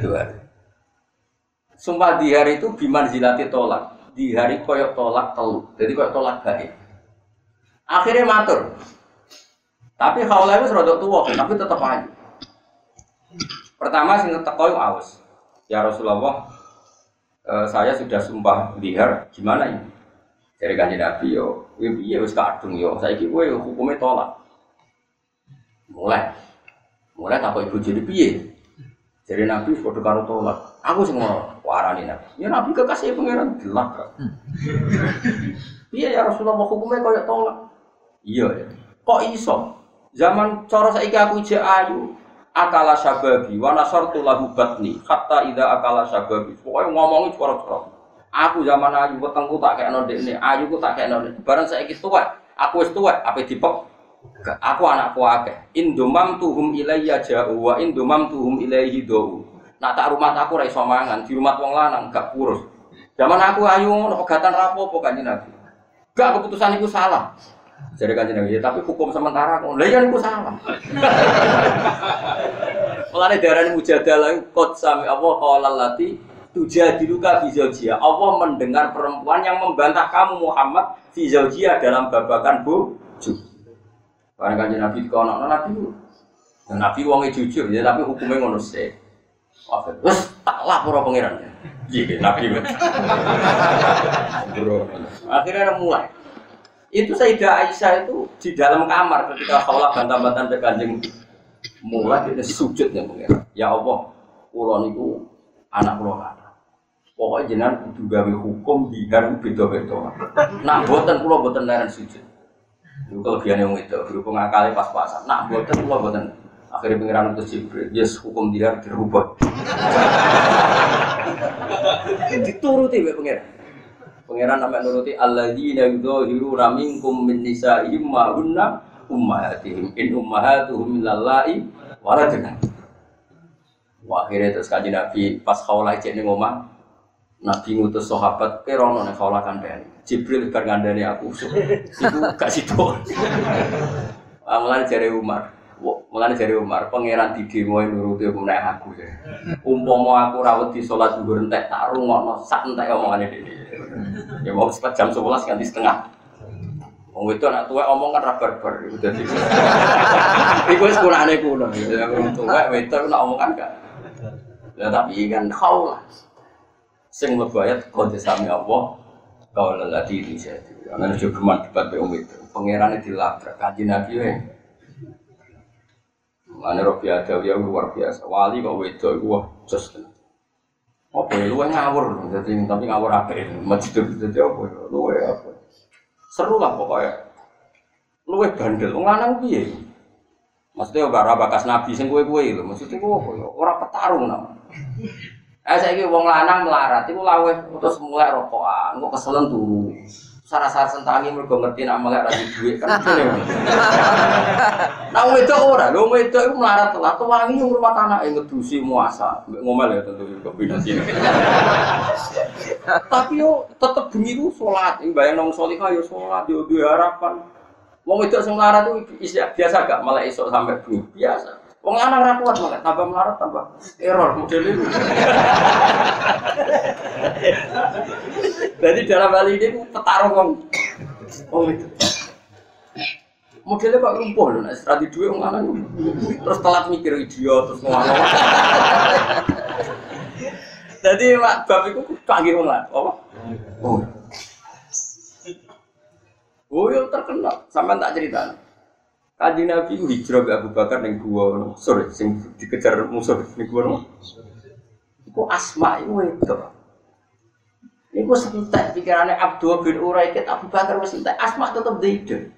Dihar. Sumpah dihar itu bimanzilati tolak. Dihar iki koyo tolak telu. Jadi koyo tolak gaib. Akhire matur. Tapi Khaulah wis rodok tuwa, tapi tetep ayu. Pertama sing teko Aus. Ya Rasulullah, saya sudah sumpah dihar, gimana ini? Dari Kanjeng Nabi yo, piye wis kadung yo, saiki kowe hukume tolak. Mulai tak ibu jadi piye? Jadi Nabi padha karo tolak. Aku sing warani Nabi. Ya Nabi kekasih pangeran delak. Piye ya Rasulullah hukume koyo tolak? Iya. Kok iso? Zaman cara saiki aku ijek ayu, akala syababi wa nasartu lahu batni hatta idza akala syababi. Pokoke ngomongi cara-cara. Aku zaman ayu wetengku tak kekno ndekne, ayuku tak kekno ndekne. Bareng saiki tuwek, aku wis tuwek, ape dipek. Aku anakku akeh. Indomam tuhum ilayya ja'u wa indomam tuhum ilayhi da'u. Nak tak rumah aku ra iso mangan, di rumah wong lanang gak kurus. Zaman aku ayu ngono pegatan rapopo Kanjeng Nabi. Gak keputusan iku salah. Jadi Kanjeng Nabi, tapi hukum sementara kok. Lah iya niku salah. Mulane diarani mujadalah qad sami Allah qala lati tujadiluka fi zaujia. Allah mendengar perempuan yang membantah kamu Muhammad fi zaujia dalam babakan bojo. Barang Kanjeng Nabi dikono Nabi. Nabi wonge jujur ya tapi hukume ngono sik. Wes tak lapor pangeran. Nggih Nabi. Akhirnya mulai. Itu Sayyidah Aisyah itu di dalam kamar ketika Khawlah bantah-bantahan Kanjeng mulai dia sujudnya pangeran. Ya Allah, kula niku anak kula lanang. Pokoke jenengan kudu gawe hukum biar beda-beda. Nak boten kula boten leren sujud. Itu kelebihannya orang itu, berhubung akali pas-pasan. Nak buatan, kula buatan. Akhirnya pengiran itu Jibril, yes, hukum dia dirubah. Dituruti oleh pengiran. Pengiran sampai nuruti alladzina yudhahiruna minkum min nisa'ihim ma hunna ummahatihim in ummahatuhum lillahi waladna. Akhirnya terus Kanjeng Nabi pas Khawlah jekne ngomah. Nabi ngutus sahabat ke rono nek Khawlah kandhani. Jibril bar ngandhani aku. Iku gak sida. Mulane jare Umar, pangeran didemo nuruti menawa aku. Umpama aku ra wedi salat zuhur entek tak rungokno sak entek omongane dhewe. Ya mau sepat jam 11 nganti setengah. Wong wedok anak tuwek omong kan ra barbar. Dadi iku wis kulane kula. Wong tuwek wedok nek omong kan gak. Ya tapi kan Khawlah sing mlebayat kode sami Allah kaula lati dijadi. Ana yo berman debat be umit. Pangerane dilabrak Kanjeng Nabi wae. Mulane robi ada ya luar biasa. Wali kok wedok iku wah jos. Apa luwe ngawur, dadi tapi ngawur apik. Masjid dadi apa luwe apa. Seru lah pokoke. Luwe bandel wong lanang piye? Maksudnya ora bakas Nabi sing kowe-kowe lho. Maksudnya opo ya? Ora petarung nang. Saiki wong lanang melarat iku laweh terus mulai rokokan, engko keselen turu. Sara-sara sentangi mergo ngerti nek melek ra duwe kan. Nah wedok ora, lho wedok iku melarat telat wangi umur anake ngedusi muasa, mbek ngomel ya tentu kombinasi. Tapi yo tetep bengi ku salat, mbayang nang salika yo salat yo duwe harapan. Wong wedok sing melarat iku biasa gak melek esuk sampe bengi, biasa. Wong lanang ra kuat malah tambah melarat tambah error model itu. Jadi dalam hal ini ku petarung wong itu. Modele kok lumpuh lho nek ra di duwe wong lanang. Terus telat mikir idiot terus ngono. Jadi bab iku panggih wong lanang apa? Oh, yang terkenal sampean tak critani. Kanjeng Nabi hijrah ke Abu Bakar yang gua sore, sing dikejar musuh ning gua. Iku Asma iku itu. Iku sentek pikirane Abdul bin Uraiqit Abu Bakar wis entek Asma tetep ndek.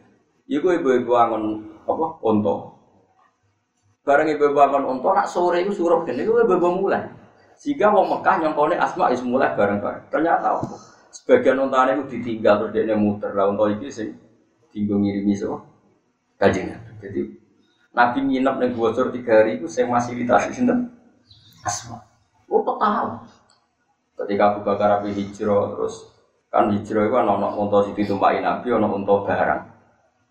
Iku ibu-ibu angon apa onto. Bareng ibu-ibu angon onto nak sore iku suruh dene iku ibu-ibu mulai. Sehingga wong Mekah nyongkone Asma wis mulai bareng-bareng. Ternyata apa? Sebagian ontane iku ditinggal terus dene muter lah onto iki sing dinggo ngirimi so. Kajeng. Jadi Nabi nginep ning gua sur 3 hari iku sing fasilitasi sinten? Asma. Oh, petahal. Ketika Abu Bakar api hijrah terus kan hijrah iku ana unta sing ditumpaki Nabi ana unta barang.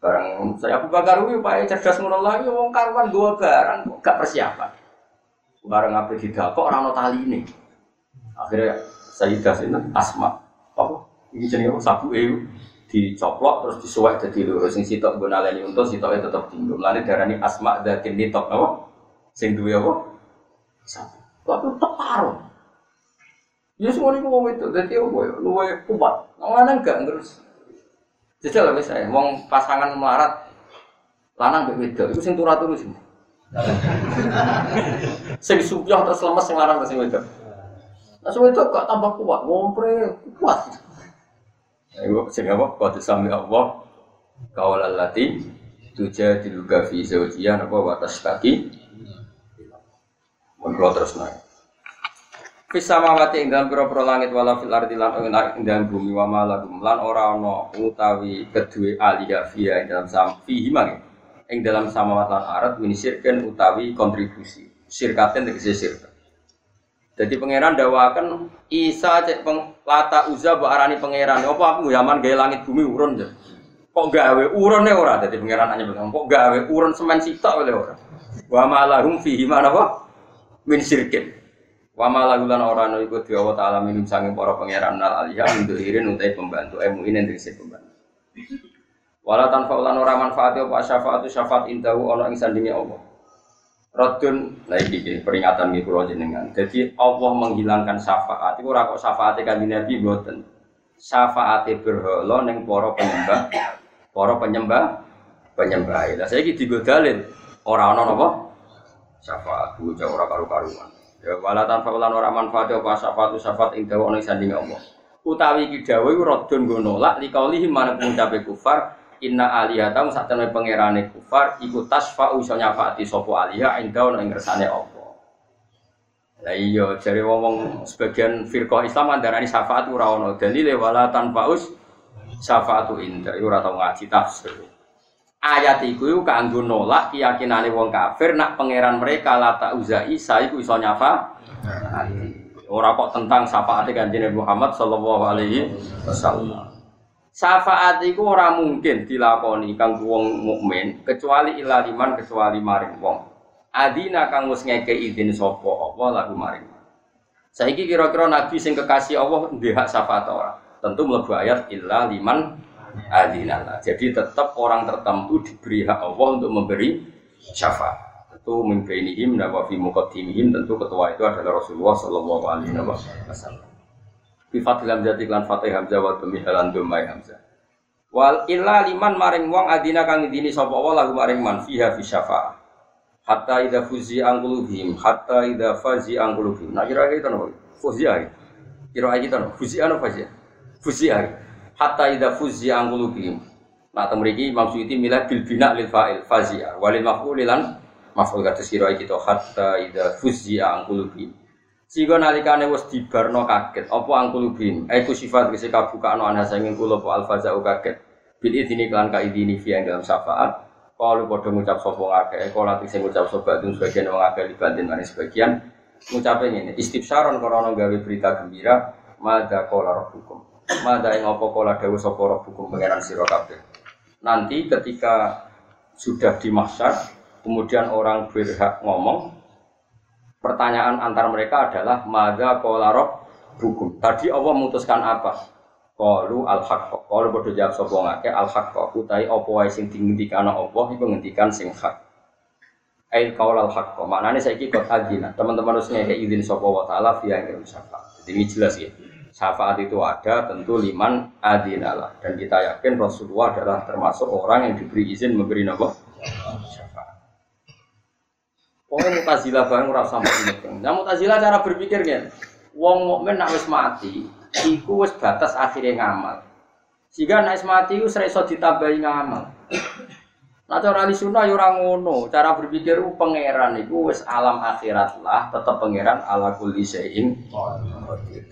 Barang saya Abu Bakar kuwi pae cerdas ngono lha iki wong karuan dua barang kok gak persiapan. Barang api didak kok ora ana taline. Akhire Sayyidah sinten Asma. Apa iki jenenge sabuke dicoplok terus disuwek jadi lurus sing sitok nggo naleni unta sitoke tetep dinggo. Mulane diarani Asma dzatin nitok apa? Sing duwe apa? Sapi. Tapi teparo. Ya semono iku wong wedok dadi opo ya? Luwe kuat. Nang lanang gak terus Jajal wis ae wong pasangan melarat lanang mbek wedok iku sing turu-turu sing. Sing supyah terus lemes sing lanang sing wedok. Lah sing wedok kok tambah kuat, ngompre kuat. Ayo sing apa kuat sami Allah qaulal lati tujadiluka fi zawjiha napa wa tashtaki. Monggo terus naik. Fisamawati ing dalem pira-pira langit wala fil ardi lan ing dalem bumi wa ma lakum lan ora ana utawi kedue aliyah fiya ing dalem samfi mangke ing dalem samawat lan ardh minisirken utawi kontribusi sirkaten tegese sirka. Dadi pangeran dawaken Isa cek lata uza mbok arani pangeran apa aku Yaman gawe langit bumi urun ya. Kok gawe urune ora dadi pangeran anyep kok gawe urun semen sitok oleh ora. Wa ma lahum fihi ma napa minisirken wa malagulan orang iku Dewa Ta'ala minum sanging para pangeran nal aliyah nduhirin utai pembantu mu'inen tegese pembantu wala tanfa'ulan ora manfaate apa syafaatu syafaat indahu ana ing sandinge Allah radun la iki peringatan iki kula jenengan dadi Allah menghilangkan syafaat iku ora kok syafaate kanjeng Nabi mboten syafaate berhala ning para penyembah lha saiki digo dalil ora ana napa syafaat kuwi ora karo-karuan. Ya wala tanfa'ulan ora manfaat apa syafaatu syafaat ing dawa ana sanding Allah. Utawi iki dawuh radon nggo nolak liqauli man pengucape kufar inna aliyatam sakjane pangerane kufar iku tasfa'u iso nyafaati sapa aliyah ing dawa ing ngersane apa. Lah iya jare wong-wong sebagian firqah Islam ndarani syafaat ora ana dalile wala tanfa'us syafaatu inda ora tau ngaji tafsir. Ayat iku kanggo nolak keyakinane wong kafir nak pangeran mereka lata uzai saya iku iso nyafa ora kok tentang syafaate kanjeng Muhammad sallallahu alaihi wasallam. Syafaat iku ora mungkin dilakoni kanggo wong mukmin kecuali ilaliman kecuali maring wong adina kang wis ngekeki izin sapa apa lagu maring. Saiki kira-kira nabi sing kekasih Allah ndek hak syafaat ora? Tentu mlebu ayat ilaliman adinallah. Jadi tetap orang tertentu diberi hak Allah untuk memberi syafaat. Tentu mimbainihim wa fi muqaddimihim tentu ketua itu adalah Rasulullah sallallahu alaihi wasallam. Bi fathil hamzati lan fathah hamzah wa bihalan dumai hamzah. Wal illa liman maring wong adina kang idini sapa Allah lahu maring man fiha fi syafaat. Hatta idza fuzi anqulubihim hatta idza fazi anqulubihim. Nah kira-kira itu napa? Fuziah. Kira-kira itu napa? Fuziah napa sih? Fuziah. Hatta idza fuzzi an qulubihim. Nah, temriki maksudi milah bil bina lil fa'il fazia walil maf'ul lan maf'ul kados kira iki to hatta idza fuzzi an qulubihim. Siga nalikane wis dibarno kaget apa an qulubihim. Iku sifat wis kabukakno ana saking kula apa al faza'u kaget. Bil idini lan ka idini fi dalam syafaat. Kalu padha ngucap sapa ngakeh, kala sing ngucap sapa dun sebagian wong akeh dibanding maning sebagian ngucape ngene, istifsaron krana gawe berita gembira madza qala rabbukum. Mada ing apa kala dawuh sapa rabbukum pangeran sira kabeh. Nanti ketika sudah di mahsyar, kemudian orang berhak ngomong, pertanyaan antar mereka adalah mada qala rabbukum. Tadi Allah memutuskan apa? Qalu al-haqq. Qalu padha jawab sapa ngake al-haqq. Utawi apa wae sing dingendikana Allah iku ngendikan sing hak. Ail qaul al-haqq. Maknane saiki kok adina. Teman-teman harus ngeke izin sapa wa ta'ala fiya ing syafaat. Jadi ini jelas ya. Syafaat itu ada tentu liman adinalah dan kita yakin Rasulullah adalah termasuk orang yang diberi izin memberi nama syafaat. Orang Mu'tazilah bareng ora sampe ngene. Nah Mu'tazilah cara berpikir ngene. Wong mukmin nek wis mati, iku wis batas akhire ngamal. Sehingga nek mati wis ora iso ditambahi ngamal. Nah cara ahli sunnah ya ora ngono. Cara berpikir pangeran iku wis alam akhirat lah, tetep pangeran ala kulli syai'in.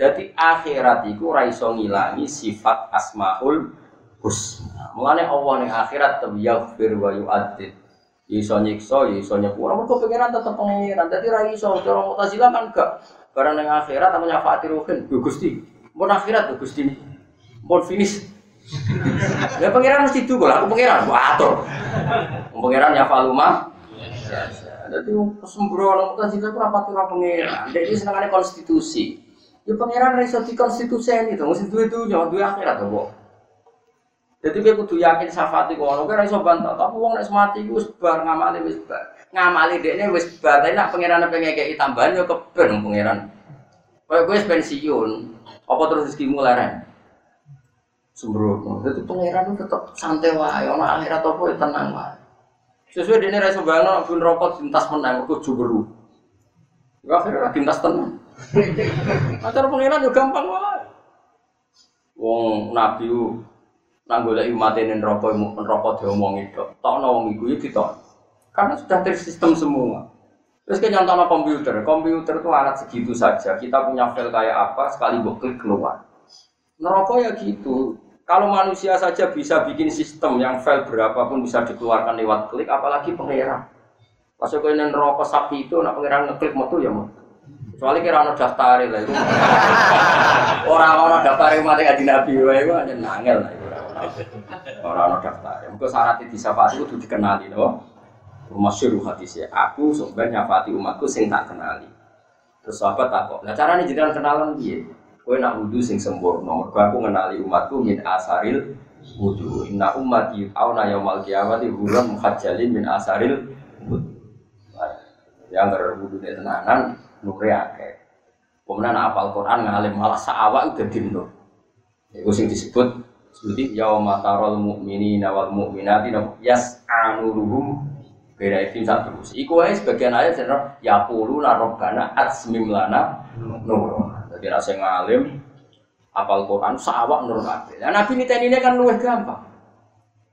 Jadi akhirat itu ora iso ngilangi sifat asmaul husna. Mulane Allah ning akhirat tabighfir wa yu'adzib. Iso nyiksa, iso nyepuro. Mergo pangeran tetep pangeran. Dadi ora iso cara Mu'tazilah kan gak barang ning akhirat apa nyafaati ruhin. Yo Gusti. Mun akhirat yo Gusti. Mun finish. Ya pangeran mesti dugo lah, aku pangeran gua atur. Pangeran nyafaluma. Dadi sembrono Mu'tazilah ora pati ora pangeran. Dadi senengane konstitusi. Ya pangeran iso dikonstitusi to, mesti duwe-duwe duwe akhirat to, kok. Dadi kowe kudu yakin syafaat iku ono, kowe ora iso bantah. Tapi wong nek mati iku wis bar ngamale wis bar. Ngamale dekne wis bar, tapi nek pangeran pengen ngekeki tambahan ya keben pangeran. Kowe wis pensiun, apa terus rezekimu leren? sembrono. Jadi pangeran tetap santai wae, ana akhirat opo tenang wae. Sesuai dene ra sembrono nek rokok dintas menang kok jubru. Ya akhirnya dintas tenang. Atur pangeran yo gampang wae. Wong nabi ku nang goleki umatene neraka diomongi tok. Tokno wong iku iki tok. Karena sudah tersistem semua. Terus kayak nyontohnya komputer itu alat segitu saja. Kita punya file kayak apa, sekali gue klik keluar. Neraka ya gitu. Kalau manusia saja bisa bikin sistem yang file berapapun bisa dikeluarkan lewat klik, apalagi pangeran. Pas aku ingin neraka sapi itu, nak pangeran ngeklik motor ya mau. Kecuali kira-kira daftarin lah itu. Orang-orang daftarin mati adi nabi lah itu hanya nangel lah. Orang-orang daftarin. Mungkin syaratnya disapa itu dikenali loh. Masyhur hadisnya, aku sebenarnya nyafati umatku sing tak kenali. Terus sahabat takok, nah carane jenengan kenalan piye? Kowe nak wudu sing sempurna. Mergo aku ngenali umatku min asaril wudu. Inna ummati auna yaumal qiyamati hulam muhajjalin min asaril wudu. Yang berwudu nek tenanan nure akeh. Pemenan hafal Quran ngalim malah sak awak dadi nur. Iku sing disebut seperti yauma tarul mukminina wal mukminati yas'anuruhum kira itu saat terus. Iku aja sebagian ayat sebenarnya ya pulu narobana atsmim lana nur. Jadi rasa ngalim apal Quran sawak nur kabeh. Lah nabi nitenine kan luwih gampang.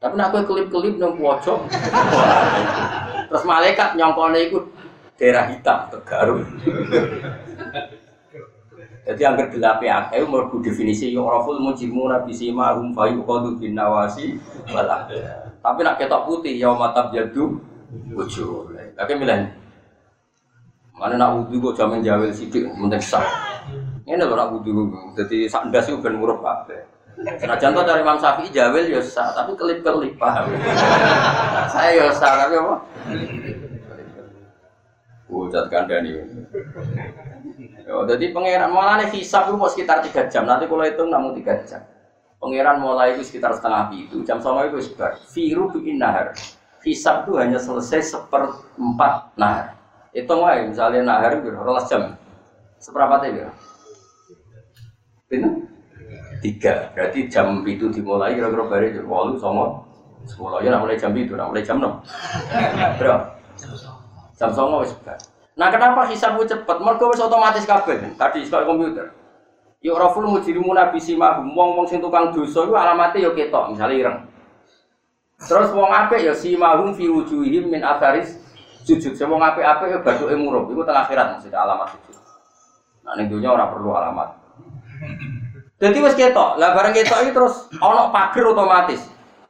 Tapi nek kowe kelip-kelip nang pojok terus malaikat nyongkone iku daerah hitam kegarum. Jadi yang gelape akeh mlebu definisi ya raful mujimuna bisima hum fa yuqadu bin nawasi wala. Tapi nek ketok putih ya matab jadu wujud. Tapi milen. Mana nak wudu kok jamin jawil sithik penting sak. Ngene lho nak wudu. Dadi sak ndas iku ben murup kabeh. Senajan to cari Imam Syafi'i jawil ya sak, tapi kelip-kelip paham. Saya ya sak tapi apa? Wujud kandhani. Ya dadi pangeran mulane hisab iku sekitar 3 jam. Nanti kula hitung namung 3 jam. Pangeran mulai iku sekitar 7:30. Jam 9 iku wis bar. Firu bin nahar. Hisab itu hanya selesai 1/4 nahar. Hitung aja, misalnya nahar itu 12 jam. Seberapa tadi? Pintu? 3. Berarti jam itu dimulai kira-kira baru jam 8 sama 10. Ya, mulai jam itu, mulai jam 6. Bro, jam 9 wis bar. Nah, kenapa hisab itu cepat? Mergo wis otomatis kabeh. Tadi sekolah komputer. Ya raful mujrimuna bisimahum. Wong-wong sing tukang dosa iku alamate ya ketok, misalnya ireng. Terus wong apik ya simahum fi wujuhihim min atharis sujud. Sing wong apik-apik ya bathuke murub. Iku teng akhirat mesti alamat sujud. Nah ning dunya ora perlu alamat. Dadi wis ketok. Lah bareng ketok iki terus ana pager otomatis.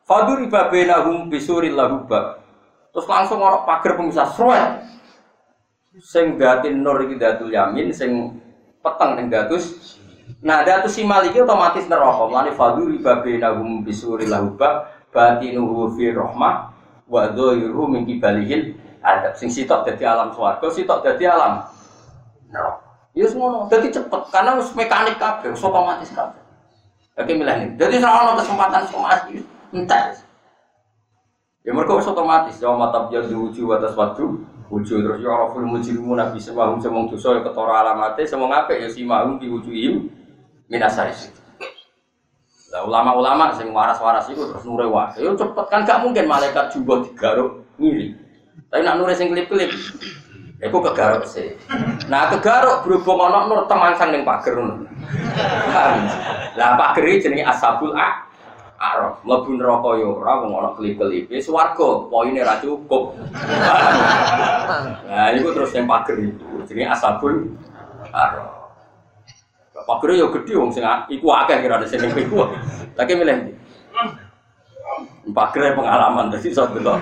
Faduri babainahum bisuril lahubab. Terus langsung ana pager pemisah sroet. Sing datin nur iki datul yamin, sing peteng ning datus. Nah datus simal iki otomatis neraka. Mane faduri babainahum bisuril lahubab. Batinuhu fi rahmah wa dhahiruhu min qibalihil adab. Sing sitok dadi alam swarga, sitok dadi alam neraka. Ya semono dadi cepet karena wis mekanik kabeh, wis otomatis kabeh. Oke milih. Dadi ora ono kesempatan somasi entek. Ya mergo wis otomatis, ya matab ya diwuju atas wadu, wuju terus ya raful mujrimun nabi semahum semong dosa ya ketara alamate, semong apik ya simahum diwujuhim minasaris. Nah, ulama-ulama sing waras-waras iku terus nure wae. Ya cepet kan gak mungkin malaikat jumbo digaruk ngiri. Tapi nek nure sing klip-klip iku kegaruk sih. Nah, kegaruk berhubung ana nur temansang ning pager ngono. Lah pagere jenenge ashabul a'raf. Mlebu neraka ya ora wong ana klip-klip. Wis swarga, poine ra cukup. Nah, iku terus sing pager iku jenenge ashabul a'raf. Pakure yo gedhe wong sing iku akeh kira ada sing iku. Lah ki milih. Pakure pengalaman dadi iso delok.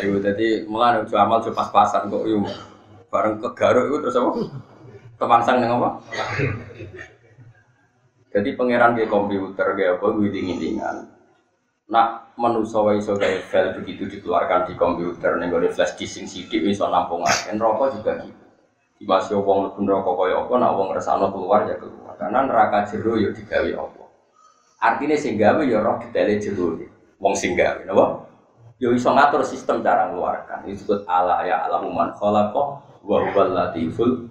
Ayo dadi mulane ojo amal ojo pas-pasan kok yo. Bareng kegaruk iku terus apa? Kemangsang ning apa? Dadi pangeran ge komputer ge apa ngiding-ngidingan. Nak manusa wae iso gawe file begitu dikeluarkan di komputer ning gone flash disk sing sithik iso nampung akeh. Neraka juga gitu. Dimasih wong mlebu neraka kaya apa nek wong resano keluar ya keluar. Karena neraka jero ya digawe apa. Artine sing gawe ya roh detaile jero. Wong sing gawe napa? Ya iso ngatur sistem cara ngeluarkan. Disebut ala ya alamu man khalaqa wa huwal latiful.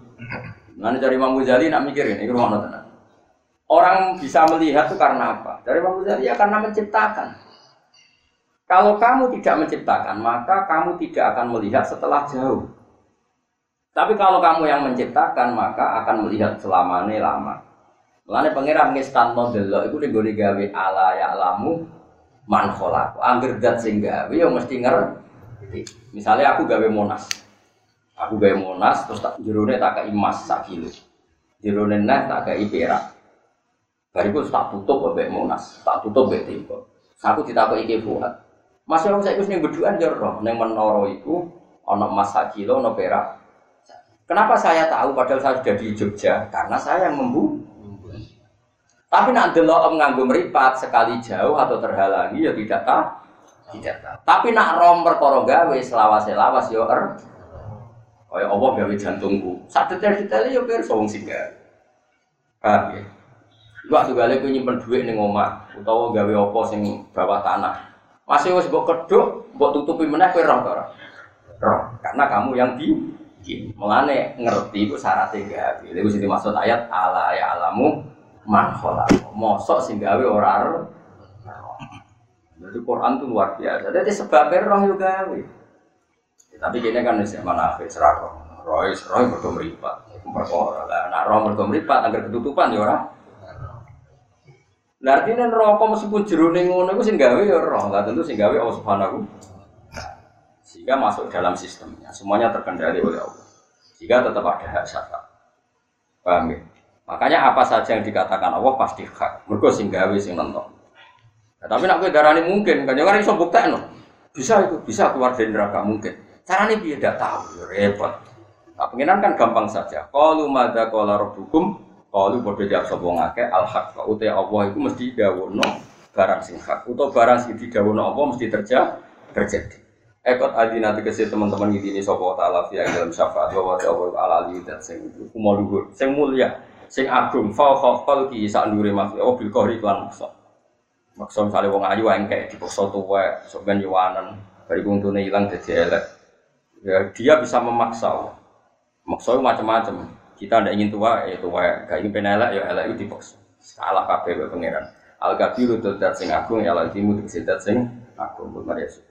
Mana dari Imam Ghazali nak mikirin, ini rumah nonton. Orang bisa melihat itu karena apa? Dari Imam Ghazali ya karena menciptakan. Kalau kamu tidak menciptakan, maka kamu tidak akan melihat setelah jauh. Tapi kalau kamu yang menciptakan, maka akan melihat selamanya lama. Mulane pangeran ngestan modelo iku nggo gawe ala ya alamu man khalaq. Angger dat sing gawe ya mesti ngerti. Misale aku gawe Monas. Aku gawe Monas terus tak jerone tak kei emas sak kilo. Jerone nah tak kei perak. Bariku tak tutup mbek Monas, tak tutup mbek timbo. Aku ditakoki iki buat. Mas wong saiki wis ning bedhukan yo roh ning menara iku ana emas sak kilo ana perak. Kenapa saya tahu padahal saya sudah di Jogja? Karena saya yang membuat. Tapi nak delok nganggo mripat sekali jauh atau terhalangi ya tidak tahu. Tidak tahu. Tapi nak rom perkara gawe selawas-selawas ya er. Kaya apa gawe jantungku. Sak detail-detail ya pirsa wong sing gawe. Ah nggih. Iku tunggale ku nyimpen dhuwit ning omah utawa gawe apa sing bawah tanah. Masih wis mbok kedhuk, mbok tutupi meneh kowe roh ta ora? Roh. Karena kamu yang bikin. Mulane ngerti iku syaraté gawe. Iku sing dimaksud ayat ala ya alamu makholah, mosok singgawi orang. Jadi Quran tu luar biasa. Jadi sebabnya roh juga. Tapi kini kan di mana Fis Roh, Roy berdomripat, berkoral. Nah roh berdomripat, agar ketutupan ya orang. Berarti nen roh kau meskipun jeruningun, aku singgawi ya roh. Tidak tentu singgawi Allah Subhanahu. Sehingga masuk dalam sistemnya, semuanya terkendali oleh Allah. Sehingga tetap ada hak syariat. Paham ya? Makanya apa saja yang dikatakan Allah pasti hak. Mergo sing gawe sing nentokno. Nah, tapi nek kowe darani mungkin, kan yo ora iso buktekno. Bisa itu, bisa keluar dari neraka mungkin. Carane piye ndak tahu, repot. Nah, pengenan kan gampang saja. Qalu madza qala rabbukum, qalu padha tiap sapa ngake al-haq. Uti Allah iku mesti dawono barang sing hak. Uta barang sing didawono apa mesti terjadi. Ekot adina dikasih teman-teman ngidini sapa ta'ala fi dalam syafaat wa ta'ala ali dan sing umuluhur, sing mulia. Sing agung faqal ki sak ndure maksude bil qahri lan maksa. Maksa misale wong ayu engke dipaksa tuwek, sok ben yuwanen, bariku untune ilang dadi elek. Ya dia bisa memaksa. Maksa macam-macam. Kita ndak ingin tua, ya tua. Gak ingin penelek ya elek itu dipaksa. Salah kabeh pengeran. Al-Kabiru dzat sing agung ya lazim dzat sing agung. Maria